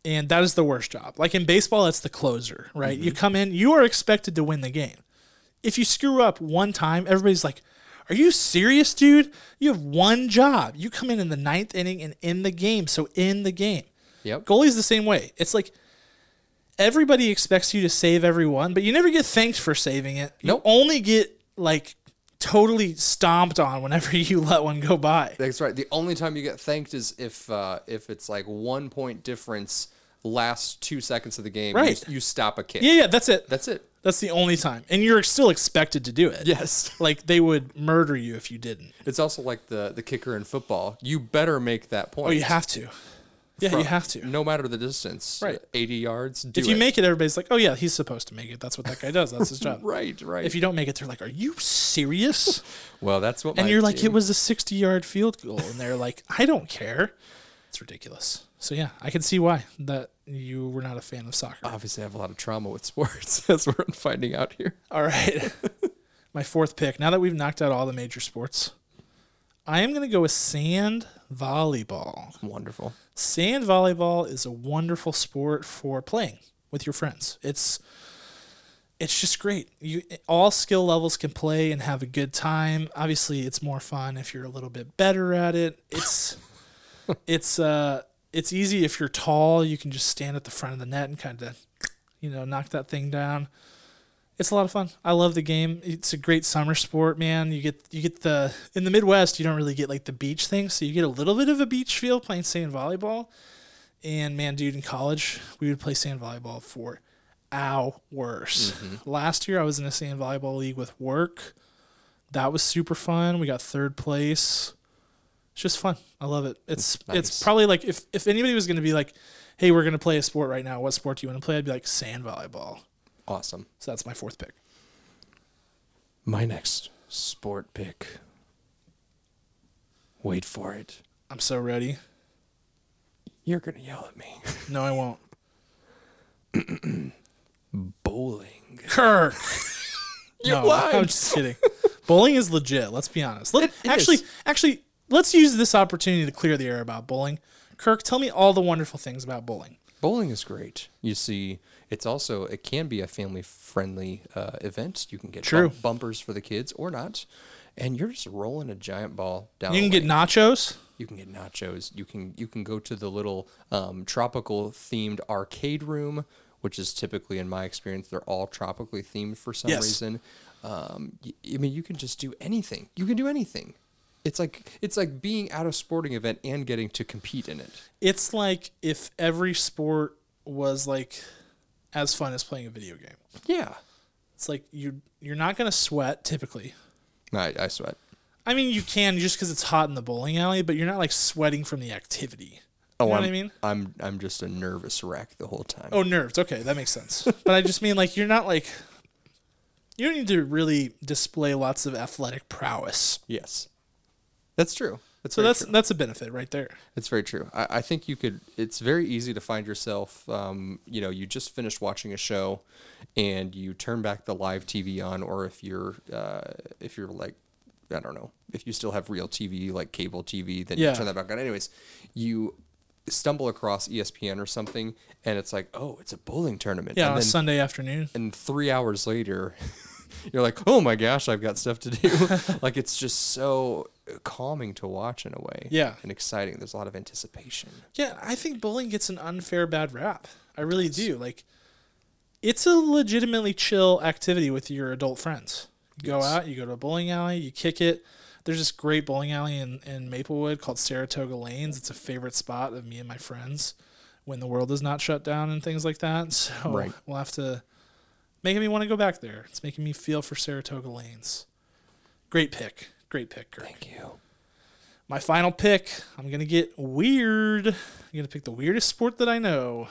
And that is the worst job. Like in baseball, it's the closer, right? Mm-hmm. You come in, you are expected to win the game. If you screw up one time, everybody's like, are you serious, dude? You have one job. You come in in the ninth inning and end the game, so end the game. Yep. Goalie's the same way. It's like everybody expects you to save everyone, but you never get thanked for saving it. Nope. You only get, like, totally stomped on whenever you let one go by. That's right. The only time you get thanked is if uh, if it's, like, one point difference last two seconds of the game. Right. You, you stop a kick. Yeah, yeah, that's it. That's it. That's the only time. And you're still expected to do it. Yes. Like, they would murder you if you didn't. It's also like the, the kicker in football. You better make that point. Oh, you have to. Yeah, From, you have to. No matter the distance. Right. eighty yards, do If you it. make it, everybody's like, oh, yeah, he's supposed to make it. That's what that guy does. That's his job. Right, right. If you don't make it, they're like, are you serious? Well, that's what and my And you're team... like, it was a sixty-yard field goal. And they're like, I don't care. It's ridiculous. So, yeah, I can see why that you were not a fan of soccer. Obviously, I have a lot of trauma with sports. That's what I'm finding out here. All right. My fourth pick. Now that we've knocked out all the major sports, I am going to go with sand volleyball. Wonderful. Sand volleyball is a wonderful sport for playing with your friends. It's it's just great. You all skill levels can play and have a good time. Obviously, it's more fun if you're a little bit better at it. It's it's uh It's easy if you're tall. You can just stand at the front of the net and kind of, you know, knock that thing down. It's a lot of fun. I love the game. It's a great summer sport, man. You get you get the in the Midwest. You don't really get like the beach thing, so you get a little bit of a beach feel playing sand volleyball. And man, dude, in college we would play sand volleyball for hours. Mm-hmm. Last year I was in a sand volleyball league with work. That was super fun. We got third place. It's just fun. I love it. It's nice. It's probably like if, if anybody was going to be like, hey, we're going to play a sport right now. What sport do you want to play? I'd be like, sand volleyball. Awesome. So that's my fourth pick. My next sport pick. Wait for it. I'm so ready. You're going to yell at me. No, I won't. Bowling. Kirk. You no, lied. I'm just kidding. Bowling is legit. Let's be honest. Let, actually, is. actually. Let's use this opportunity to clear the air about bowling. Kirk, tell me all the wonderful things about bowling. Bowling is great. You see, it's also, it can be a family-friendly uh, event. You can get True. Bump, bumpers for the kids or not, and you're just rolling a giant ball down. You can get nachos. You can get nachos. You can you can go to the little um, tropical-themed arcade room, which is typically, in my experience, they're all tropically themed for some yes. reason. Um, I mean, you can just do anything. You can do anything. It's like it's like being at a sporting event and getting to compete in it. It's like if every sport was like as fun as playing a video game. Yeah. It's like you you're not gonna sweat typically. I, I sweat. I mean, you can just because it's hot in the bowling alley, but you're not like sweating from the activity. You know oh, I'm, what I mean? I'm I'm just a nervous wreck the whole time. Oh, nerves. Okay, that makes sense. But I just mean like you're not like you don't need to really display lots of athletic prowess. Yes, that's true. That's so that's true. That's a benefit right there. It's very true. I, I think you could. It's very easy to find yourself. Um, you know, you just finished watching a show, and you turn back the live T V on, or if you're uh, if you're like. I don't know if you still have real T V, like cable T V, then yeah. you turn that back on. Anyways, you stumble across E S P N or something and it's like, oh, it's a bowling tournament. Yeah. And on then, Sunday afternoon. And three hours later, you're like, oh my gosh, I've got stuff to do. Like, it's just so calming to watch in a way. Yeah. And exciting. There's a lot of anticipation. Yeah. I think bowling gets an unfair bad rap. I really yes. do. Like, it's a legitimately chill activity with your adult friends. Go yes. out, you go to a bowling alley, you kick it. There's this great bowling alley in, in Maplewood called Saratoga Lanes. It's a favorite spot of me and my friends when the world is not shut down and things like that. So right. we'll have to making me want to go back there. It's making me feel for Saratoga Lanes. Great pick. Great pick, Kirk. Thank you. My final pick, I'm gonna get weird. I'm gonna pick the weirdest sport that I know.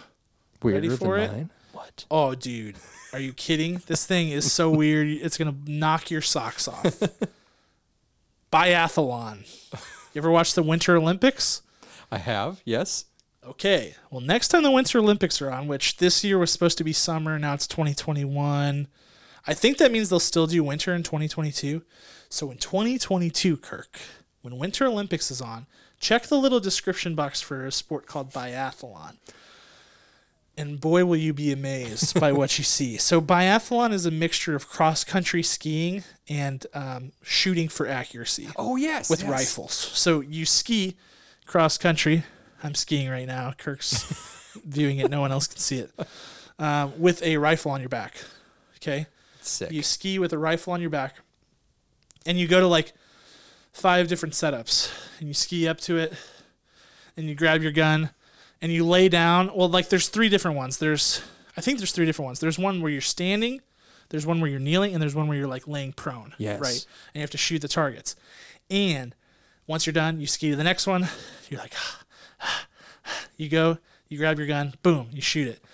Weirder Ready for than it? Mine? What? Oh, dude. Are you kidding? This thing is so weird. It's going to knock your socks off. Biathlon. You ever watch the Winter Olympics? I have, yes. Okay. Well, next time the Winter Olympics are on, which this year was supposed to be summer, now it's twenty twenty-one. I think that means they'll still do winter in twenty twenty-two. So in twenty twenty-two, Kirk, when Winter Olympics is on, check the little description box for a sport called biathlon. And boy, will you be amazed by what you see. So biathlon is a mixture of cross-country skiing and um, shooting for accuracy. Oh, yes. With yes. rifles. So you ski cross-country. I'm skiing right now. Kirk's viewing it. No one else can see it. Um, with a rifle on your back. Okay? Sick. You ski with a rifle on your back. And you go to like five different setups. And you ski up to it. And you grab your gun. And you lay down. Well, like there's three different ones. There's, I think there's three different ones. There's one where you're standing, there's one where you're kneeling, and there's one where you're like laying prone. Yes. Right. And you have to shoot the targets. And once you're done, you ski to the next one. You're like, ah, ah, ah. You go, you grab your gun, boom, you shoot it.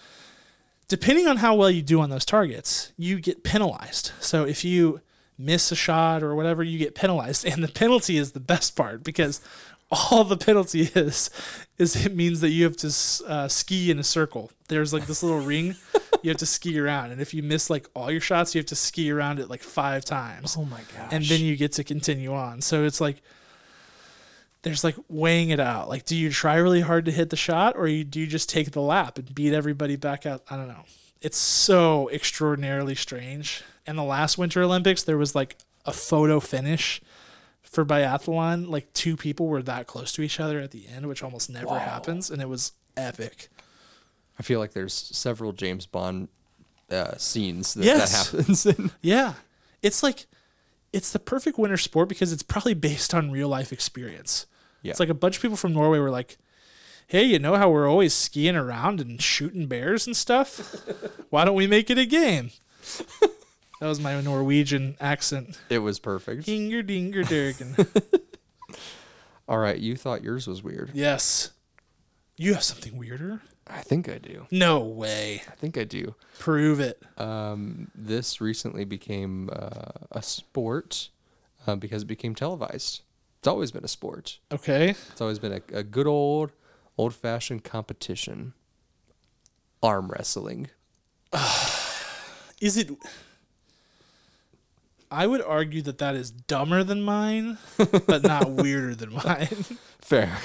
Depending on how well you do on those targets, you get penalized. So if you miss a shot or whatever, you get penalized. And the penalty is the best part because all the penalty is, is it means that you have to uh, ski in a circle. There's like this little ring you have to ski around. And if you miss like all your shots, you have to ski around it like five times. Oh my gosh. And then you get to continue on. So it's like, there's like weighing it out. Like, do you try really hard to hit the shot or you, do you just take the lap and beat everybody back out? I don't know. It's so extraordinarily strange. And the last Winter Olympics, there was like a photo finish for biathlon, like two people were that close to each other at the end, which almost never wow. happens, and it was epic. I feel like there's several James Bond uh, scenes that, yes. that happens. In. Yeah. It's like, it's the perfect winter sport because it's probably based on real life experience. Yeah. It's like a bunch of people from Norway were like, hey, you know how we're always skiing around and shooting bears and stuff? Why don't we make it a game? That was my Norwegian accent. It was perfect. Dinger, dinger, dergen. All right, you thought yours was weird. Yes. You have something weirder? I think I do. No way. I think I do. Prove it. Um, this recently became uh, a sport uh, because it became televised. It's always been a sport. Okay. It's always been a, a good old, old-fashioned competition. Arm wrestling. Is it... I would argue that that is dumber than mine, but not weirder than mine. Fair.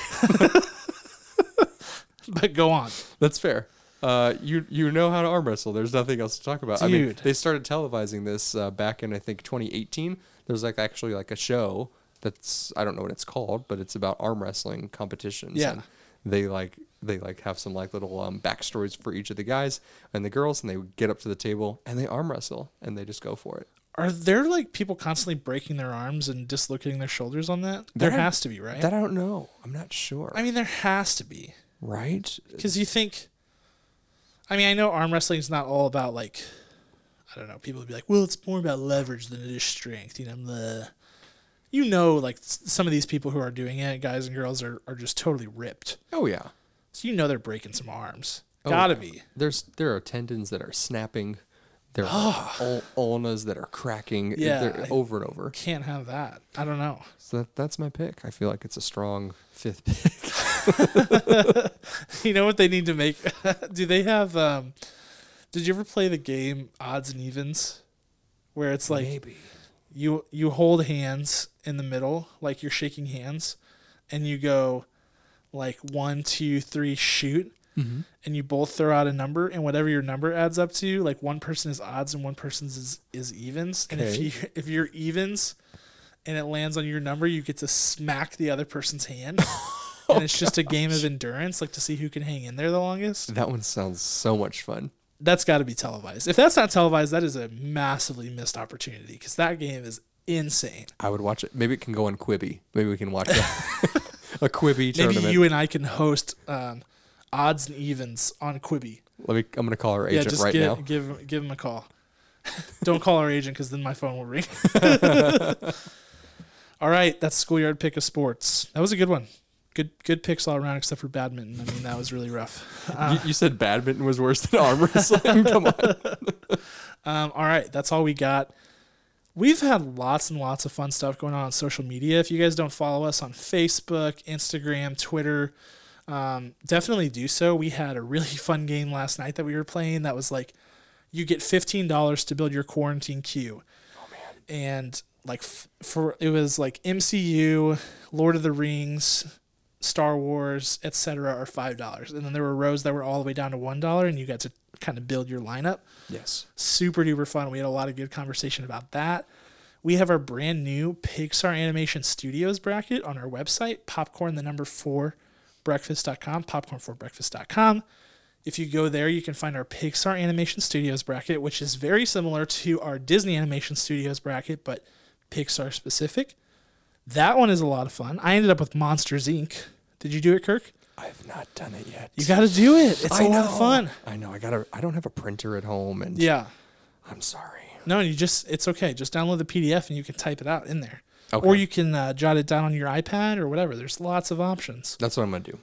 But go on. That's fair. Uh, you you know how to arm wrestle. There's nothing else to talk about. Dude. I mean, they started televising this uh, back in, I think, twenty eighteen. There's like actually like a show that's, I don't know what it's called, but it's about arm wrestling competitions. Yeah. And they like they like have some like little um, backstories for each of the guys and the girls, and they get up to the table and they arm wrestle and they just go for it. Are there, like, people constantly breaking their arms and dislocating their shoulders on that? There, there has to be, right? That I don't know. I'm not sure. I mean, there has to be. Right? Because you think... I mean, I know arm wrestling is not all about, like... I don't know. People would be like, well, it's more about leverage than it is strength. You know, the you know, like some of these people who are doing it, guys and girls, are, are just totally ripped. Oh yeah. So you know they're breaking some arms. Oh, Gotta yeah. be. There's there are tendons that are snapping. There are oh. ulnas that are cracking. Yeah, over and over. Can't have that. I don't know. So that, that's my pick. I feel like it's a strong fifth pick. You know what they need to make? Do they have? Um, did you ever play the game Odds and Evens, where it's like Maybe. you you hold hands in the middle, like you're shaking hands, and you go like one, two, three, shoot. Mm-hmm. And you both throw out a number, and whatever your number adds up to, like one person is odds and one person's is, is evens. Okay. And if you if you're evens, and it lands on your number, you get to smack the other person's hand. oh, and it's gosh. just a game of endurance, like to see who can hang in there the longest. That one sounds so much fun. That's got to be televised. If that's not televised, that is a massively missed opportunity because that game is insane. I would watch it. Maybe it can go on Quibi. Maybe we can watch that. a Quibi tournament. Maybe you and I can host. Um, Odds and Evens on Quibi. Let me. I'm gonna call our agent yeah, just right give, now. Give give him a call. Don't call our agent because then my phone will ring. All right, that's schoolyard pick of sports. That was a good one. Good good picks all around except for badminton. I mean, that was really rough. Uh, you, you said badminton was worse than arm wrestling. Come on. um, all right, that's all we got. We've had lots and lots of fun stuff going on on social media. If you guys don't follow us on Facebook, Instagram, Twitter. Um, definitely do so. We had a really fun game last night that we were playing that was like, you get fifteen dollars to build your quarantine queue. Oh, man. And like f- for, it was like M C U, Lord of the Rings, Star Wars, et cetera, are five dollars. And then there were rows that were all the way down to one dollar and you got to kind of build your lineup. Yes. Super duper fun. We had a lot of good conversation about that. We have our brand new Pixar Animation Studios bracket on our website, popcorn, the number four. breakfast dot com, popcorn for breakfast dot com. If you go there, you can find our Pixar Animation Studios bracket, which is very similar to our Disney Animation Studios bracket, but Pixar specific. That one is a lot of fun. I ended up with Monsters, Incorporated. Did you do it, Kirk? I've not done it yet. You got to do it. It's I a know. lot of fun. I know. I gotta. I don't have a printer at home. and Yeah. I'm sorry. No, you just. It's okay. Just download the P D F and you can type it out in there. Okay. Or you can uh, jot it down on your iPad or whatever. There's lots of options. That's what I'm going to do.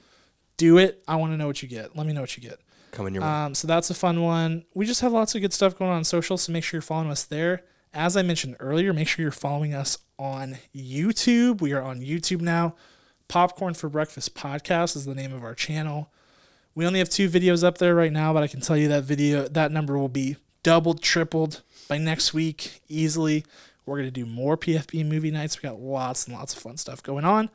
Do it. I want to know what you get. Let me know what you get. Coming your way. Um, so that's a fun one. We just have lots of good stuff going on on social, so make sure you're following us there. As I mentioned earlier, make sure you're following us on YouTube. We are on YouTube now. Popcorn for Breakfast Podcast is the name of our channel. We only have two videos up there right now, but I can tell you that video, that number will be doubled, tripled by next week easily. We're going to do more P F B movie nights. We got lots and lots of fun stuff going on.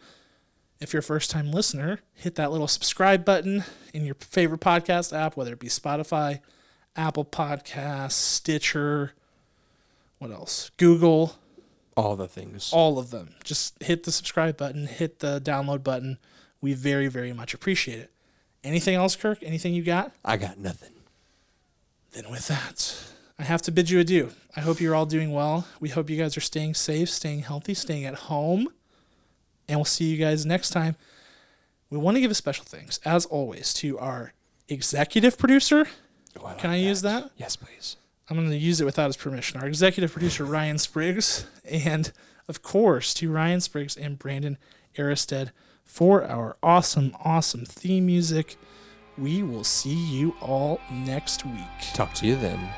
If you're a first-time listener, hit that little subscribe button in your favorite podcast app, whether it be Spotify, Apple Podcasts, Stitcher, what else? Google. All the things. All of them. Just hit the subscribe button, hit the download button. We very, very much appreciate it. Anything else, Kirk? Anything you got? I got nothing. Then with that, I have to bid you adieu. I hope you're all doing well. We hope you guys are staying safe, staying healthy, staying at home. And we'll see you guys next time. We want to give a special thanks, as always, to our executive producer. Oh, I like Can I that. use that? Yes, please. I'm going to use it without his permission. Our executive producer, Ryan Spriggs. And, of course, to Ryan Spriggs and Brandon Aristed for our awesome, awesome theme music. We will see you all next week. Talk to you then.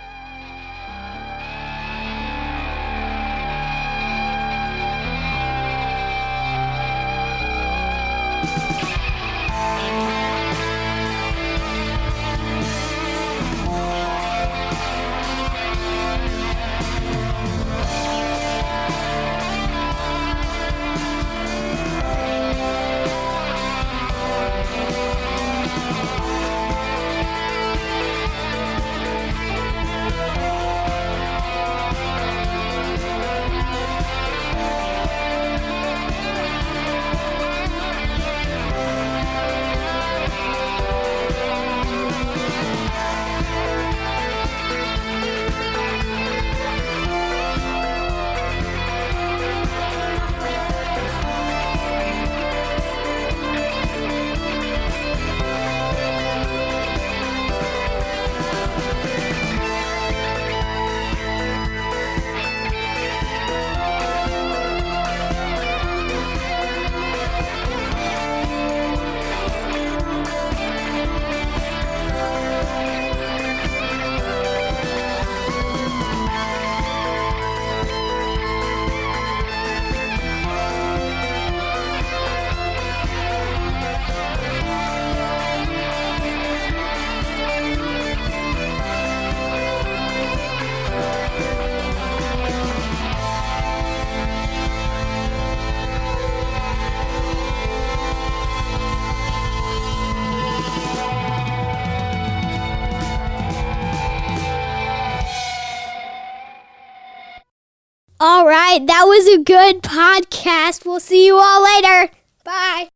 All right, that was a good podcast. We'll see you all later. Bye.